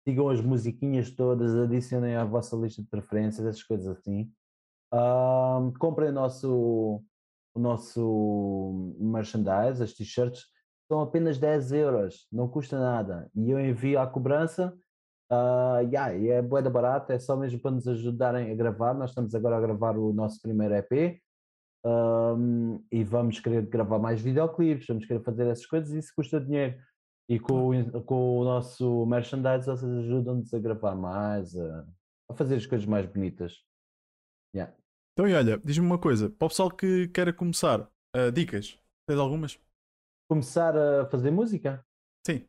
Sigam as musiquinhas todas, adicionem à vossa lista de preferências, essas coisas assim. Comprem o nosso merchandise, as t-shirts. São apenas 10 euros, não custa nada. E eu envio à cobrança. E é bué da barata, é só mesmo para nos ajudarem a gravar. Nós estamos agora a gravar o nosso primeiro EP. E vamos querer gravar mais videoclipes, vamos querer fazer essas coisas e isso custa dinheiro. E com o nosso merchandise, vocês ajudam-nos a gravar mais, a fazer as coisas mais bonitas. Yeah. Então, e olha, diz-me uma coisa. Para o pessoal que queira começar, dicas? Tens algumas? Começar a fazer música? Sim.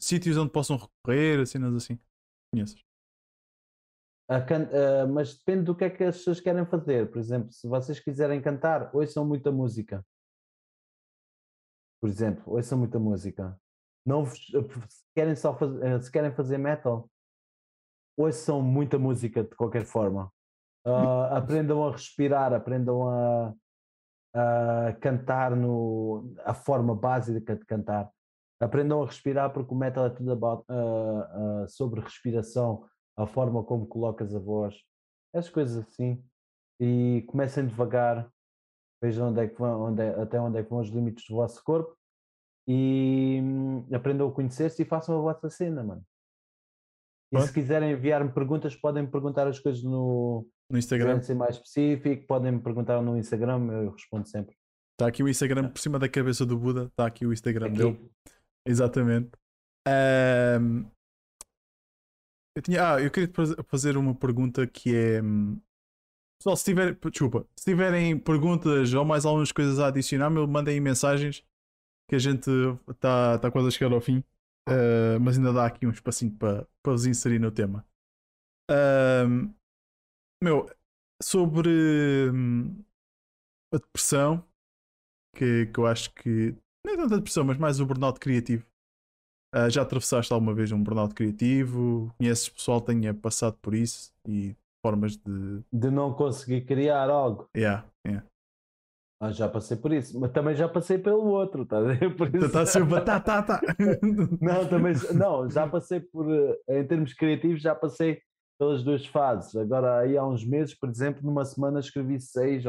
Sítios onde possam recorrer, cenas assim. Conheces? Mas depende do que é que as pessoas querem fazer. Por exemplo, se vocês quiserem cantar, ouçam muita música. Por exemplo, ouçam muita música. Não, se querem fazer metal, ouçam muita música de qualquer forma. Aprendam a respirar, aprendam a cantar a forma básica de cantar. Aprendam a respirar porque o metal é tudo sobre respiração, a forma como colocas a voz, essas coisas assim. E comecem devagar. Vejam até onde é que vão os limites do vosso corpo e aprendam a conhecer-se e façam a vossa cena, mano. E se quiserem enviar-me perguntas, podem-me perguntar as coisas no Instagram. Ser mais específico, podem-me perguntar no Instagram, eu respondo sempre. Está aqui o Instagram por cima da cabeça do Buda, está aqui o Instagram dele. Exatamente. Eu queria fazer uma pergunta que é... Pessoal, se tiverem perguntas ou mais algumas coisas a adicionar, me mandem mensagens que a gente está quase a chegar ao fim, mas ainda dá aqui um espacinho para vos inserir no tema. Sobre a depressão, que eu acho que não é tanta depressão, mas mais o burnout criativo. Já atravessaste alguma vez um burnout criativo? Conheces pessoal que tenha passado por isso e formas de não conseguir criar algo? Yeah. Já passei por isso, mas também já passei pelo outro, tá? Já passei por, em termos criativos, já passei pelas duas fases. Agora aí há uns meses, por exemplo, numa semana escrevi 5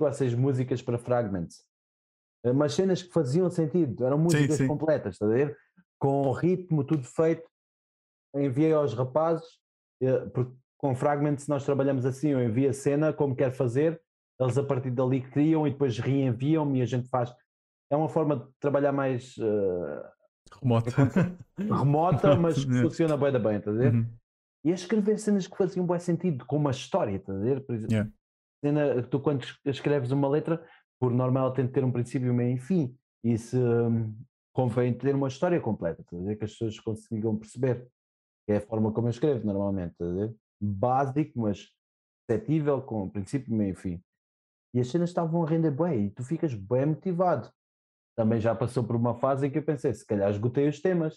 ou 6 músicas para Fragments, mas cenas que faziam sentido, eram músicas completas, tá a ver? Com ritmo, tudo feito. Enviei aos rapazes, porque com Fragments nós trabalhamos assim, eu envio a cena como quero fazer, eles a partir dali criam e depois reenviam-me e a gente faz. É uma forma de trabalhar mais remota, mas que funciona bué da bem, estás a ver? E a escrever cenas que faziam bom sentido, com uma história, estás a ver? Por exemplo, cena, tu quando escreves uma letra, por normal tem de ter um princípio, um meio e fim, e se convém ter uma história completa, estás a ver? Que as pessoas consigam perceber, que é a forma como eu escrevo normalmente, estás a ver? Básico, mas perceptível, com princípio, meio e fim. E as cenas estavam a render bem e tu ficas bem motivado. Também já passou por uma fase em que eu pensei, se calhar esgotei os temas.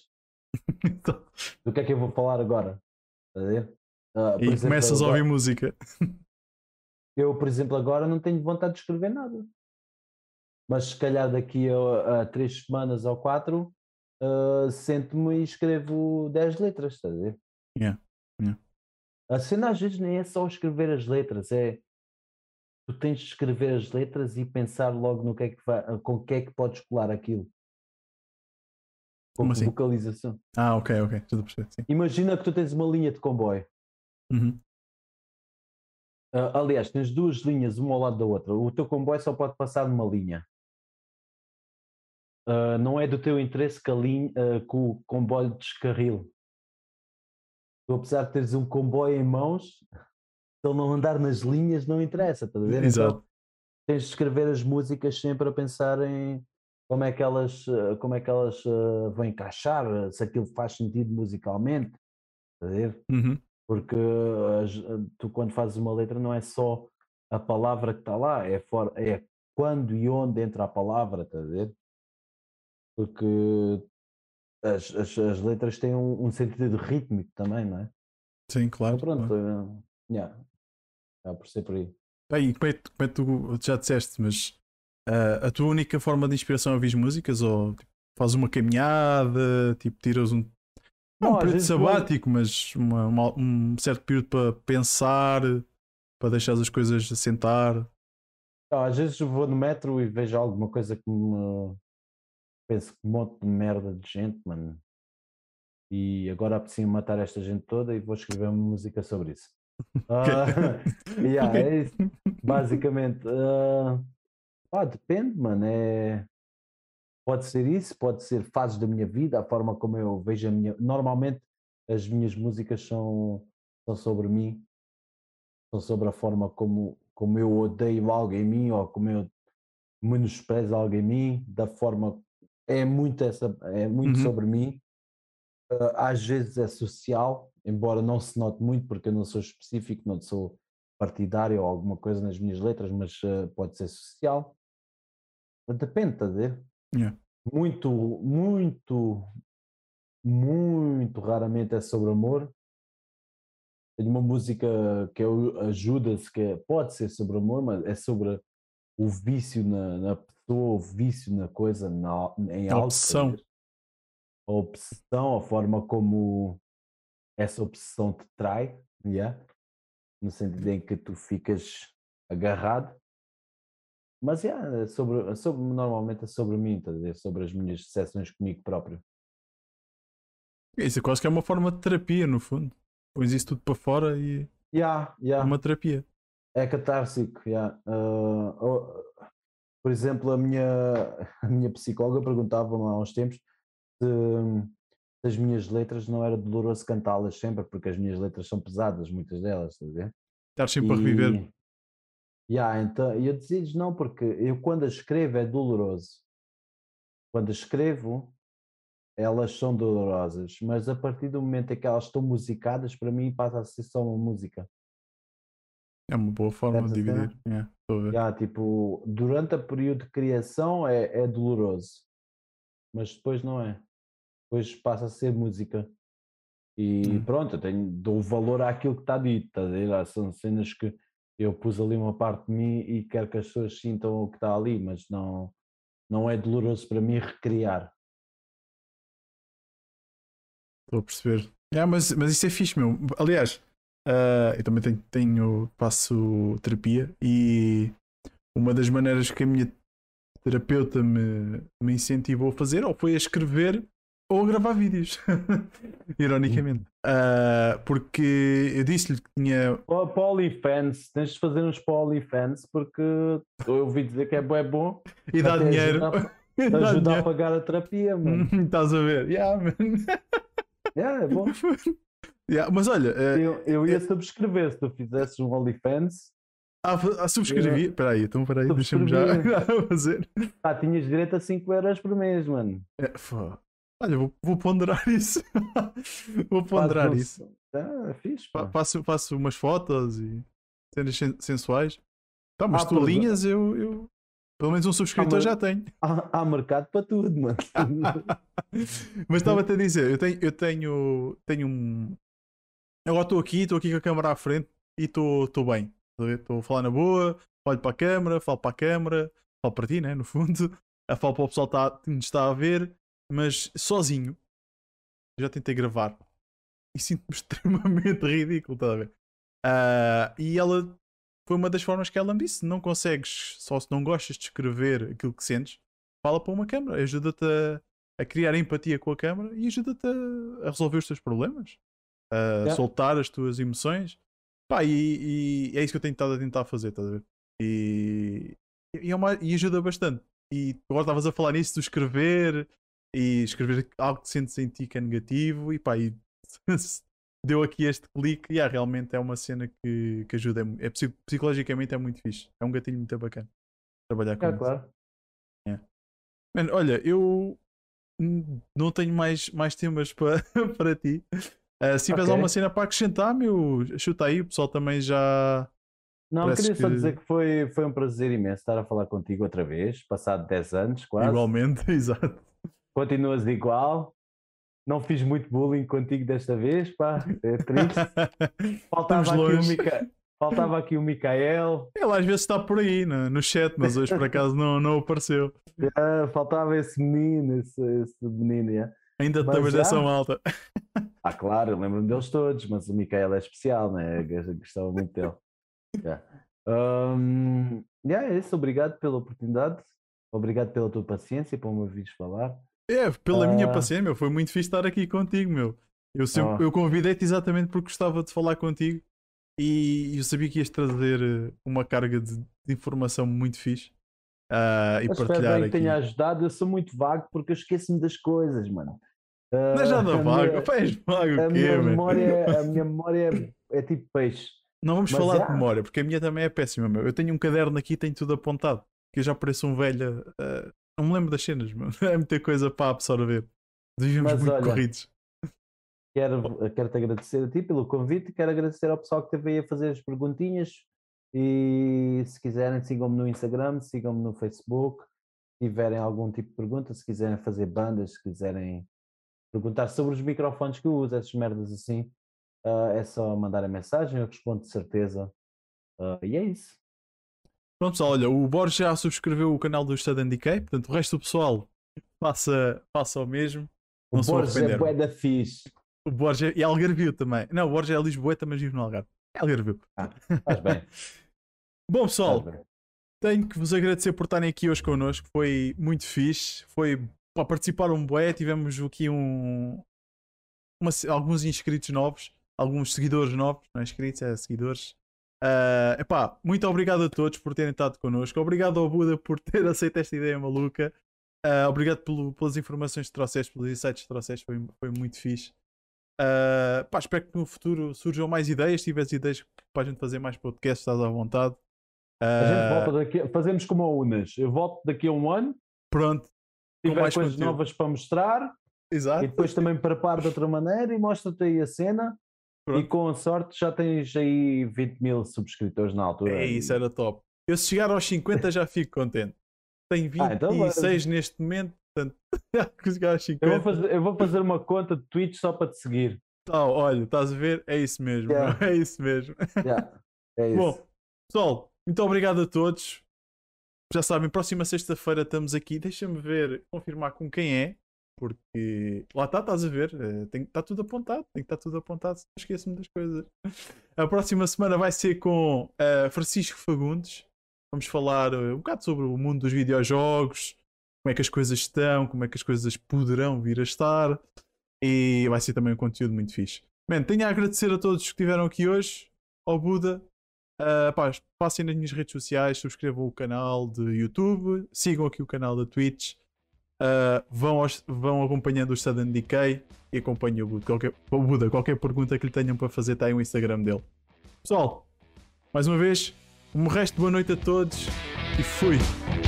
Do que é que eu vou falar agora? E começas a ouvir música. Eu, por exemplo, agora não tenho vontade de escrever nada. Mas se calhar daqui a 3 semanas ou 4 sento-me e escrevo 10 letras, estás a ver? Yeah. A cena às vezes nem é só escrever as letras, é tu tens de escrever as letras e pensar logo no que é que com o que é que podes colar aquilo. Como assim? Vocalização. Ok. Tudo perfeito. Imagina que tu tens uma linha de comboio. Aliás, tens duas linhas, uma ao lado da outra. O teu comboio só pode passar numa linha. Não é do teu interesse que, que o comboio descarrile. Tu, apesar de teres um comboio em mãos, se ele não andar nas linhas, não interessa. Estás a ver? Exato. Então, tens de escrever as músicas sempre a pensar em como é que elas vão encaixar, se aquilo faz sentido musicalmente. Estás a ver? Uhum. Porque tu, quando fazes uma letra, não é só a palavra que está lá, é quando e onde entra a palavra, estás a ver? Porque as letras têm um sentido rítmico também, não é? Sim, claro. Então, pronto, claro. Já por ser por aí. Bem, e como é que tu já disseste, mas a tua única forma de inspiração é ouvir músicas? Ou tipo, fazes uma caminhada, tipo, tiras um... Não, um período sabático, mas um certo período para pensar, para deixar as coisas assentar. Às vezes vou no metro e vejo alguma coisa que me... Penso que um monte de merda de gente, mano. E agora preciso matar esta gente toda e vou escrever uma música sobre isso. Okay. É isso. Basicamente. Depende, mano. Pode ser isso, pode ser fases da minha vida, a forma como eu vejo a minha... Normalmente as minhas músicas são sobre mim, são sobre a forma como eu odeio algo em mim ou como eu menosprezo algo em mim, da forma... É muito sobre mim. Às vezes é social, embora não se note muito, porque eu não sou específico, não sou partidário ou alguma coisa nas minhas letras, mas pode ser social. Depende, estás a ver? Yeah. Muito raramente é sobre amor. Tenho uma música que ajuda-se, que pode ser sobre amor, mas é sobre o vício na pessoa, o vício na coisa, em algo. A forma como essa obsessão te trai, yeah? No sentido em que tu ficas agarrado. Mas normalmente é sobre mim, tá a dizer, sobre as minhas decepções comigo próprio. Isso é quase que é uma forma de terapia, no fundo. Pões isso tudo para fora e é uma terapia. É catársico, por exemplo, a minha psicóloga perguntava-me há uns tempos se as minhas letras não era doloroso cantá-las sempre, porque as minhas letras são pesadas, muitas delas, estás a ver? Estás sempre a reviver. Então, eu dizia-lhes não, porque eu quando as escrevo é doloroso. Quando as escrevo, elas são dolorosas, mas a partir do momento em que elas estão musicadas, para mim passa a ser só uma música. É uma boa forma de dividir. Tipo, durante o período de criação é doloroso, mas depois não é. Depois passa a ser música. E pronto, eu dou valor àquilo que está dito. Tá? São cenas que eu pus ali uma parte de mim e quero que as pessoas sintam o que está ali, mas não é doloroso para mim recriar. Estou a perceber. Mas isso é fixe, meu. Aliás, eu também faço terapia e uma das maneiras que a minha terapeuta me incentivou a fazer ou foi a escrever ou a gravar vídeos. Ironicamente. Porque eu disse-lhe que tinha... Polyfans. Tens de fazer uns polyfans porque eu ouvi dizer que é bom. E dá dinheiro. Ajuda a pagar a terapia, mano. Estás a ver? É bom. Mas olha... Eu ia subscrever se tu fizesses um OnlyFans. Subscrevi? Espera aí, então peraí, deixa-me já fazer. Tinhas direito a 5 euros por mês, mano. Olha, vou ponderar isso. Fixe, faço umas fotos e cenas sensuais. Tá, mas tu linhas, eu pelo menos um subscritor já tenho. Há mercado para tudo, mano. Mas estava-te a dizer, eu tenho um... Agora estou aqui com a câmera à frente e estou bem. Estou a falar na boa, olho para a câmera, falo para a câmera, falo para ti, né, no fundo. Falo para o pessoal que nos está a ver. Mas sozinho, já tentei gravar e sinto-me extremamente ridículo, está a ver? E ela foi uma das formas que ela me disse: não consegues, só se não gostas de escrever aquilo que sentes, fala para uma câmara, ajuda-te a criar empatia com a câmara e ajuda-te a resolver os teus problemas, a soltar as tuas emoções. Pá, e é isso que eu tenho estado a tentar fazer, estás a ver? E ajuda bastante. E agora estavas a falar nisso de escrever, e escrever algo que sentes em ti que é negativo, e pá, e deu aqui este clique, e realmente é uma cena que ajuda, é psicologicamente é muito fixe, é um gatilho muito bacana trabalhar com isso. Claro. É. Man, olha, eu não tenho mais temas para ti. Se tiveres alguma cena para acrescentar, meu, chuta aí, o pessoal também já... Não, queria só dizer que foi um prazer imenso estar a falar contigo outra vez, passado 10 anos quase. Igualmente, exato. Continuas igual. Não fiz muito bullying contigo desta vez, pá, é triste. Faltava aqui o Micael. Ele às vezes está por aí no chat, mas hoje por acaso não apareceu. Faltava esse menino, yeah. Ainda da versão alta. Ah, claro, eu lembro-me deles todos, mas o Micael é especial, né? Eu gostava muito dele. Yeah. É isso, obrigado pela oportunidade, obrigado pela tua paciência, por me ouvires falar. Pela minha paciência, meu, foi muito fixe estar aqui contigo, meu. Eu convidei-te exatamente porque gostava de falar contigo e eu sabia que ias trazer uma carga de informação muito fixe e mas partilhar aqui. Que tenha ajudado, eu sou muito vago porque eu esqueço-me das coisas, mano. Não é nada vago, faz vago o quê, mano? A minha memória é tipo peixe. Não vamos falar de memória, porque a minha também é péssima, meu. Eu tenho um caderno aqui e tenho tudo apontado, que eu já pareço um velho. Não me lembro das cenas, meu. É muita coisa para absorver. Vivemos muito corridos. Quero-te agradecer a ti pelo convite, quero agradecer ao pessoal que esteve aí a fazer as perguntinhas e se quiserem sigam-me no Instagram, sigam-me no Facebook, se tiverem algum tipo de pergunta, se quiserem fazer bandas, se quiserem perguntar sobre os microfones que eu uso, essas merdas assim, é só mandar a mensagem, eu respondo de certeza. E é isso. Pronto, pessoal, olha, o Borges já subscreveu o canal do Sudden Decay, portanto o resto do pessoal faça o mesmo. Não, o Borges é bué da fixe. O Borges é... e Algarve também. Não, o Borges é lisboeta, mas vive no Algarve. É Algarve. Faz bem. Bom, pessoal, faz bem. Tenho que vos agradecer por estarem aqui hoje connosco, foi muito fixe, foi para participar um bué, tivemos aqui alguns inscritos novos, alguns seguidores novos, não é inscritos, é seguidores. Epá, muito obrigado a todos por terem estado connosco, obrigado ao Buda por ter aceito esta ideia maluca, obrigado pelas informações que trouxeste, pelos insights que trouxeste, foi muito fixe. Pá, espero que no futuro surjam mais ideias, se tiveres ideias para a gente fazer mais podcasts, estás à vontade. A gente volta daqui, fazemos como a Unas, eu volto daqui a um ano, pronto, se tiver coisas novas para mostrar. Exato. E depois também preparo de outra maneira e mostra-te aí a cena. Pronto. E com a sorte já tens aí 20 mil subscritores na altura. É isso, era top. Eu se chegar aos 50 já fico contente. Tenho 26 então, neste momento, portanto, já chegar aos 50. Eu vou fazer uma conta de Twitch só para te seguir. Então, olha, estás a ver? É isso mesmo. Yeah. É isso mesmo. Yeah. É isso. Bom, pessoal, muito obrigado a todos. Já sabem, próxima sexta-feira estamos aqui. Deixa-me ver, confirmar com quem é. Porque lá está, estás a ver, está tudo apontado, tem que estar tudo apontado, esqueço-me das coisas. A próxima semana vai ser com Francisco Fagundes, vamos falar um bocado sobre o mundo dos videojogos, como é que as coisas estão, como é que as coisas poderão vir a estar, e vai ser também um conteúdo muito fixe. Man, tenho a agradecer a todos que estiveram aqui hoje, ao Buda, pá, passem nas minhas redes sociais, subscrevam o canal de YouTube, sigam aqui o canal da Twitch, vão acompanhando o Sudden Decay e acompanhem o Buda. Qualquer pergunta que lhe tenham para fazer está aí no Instagram dele. Pessoal, mais uma vez, um resto de boa noite a todos e fui!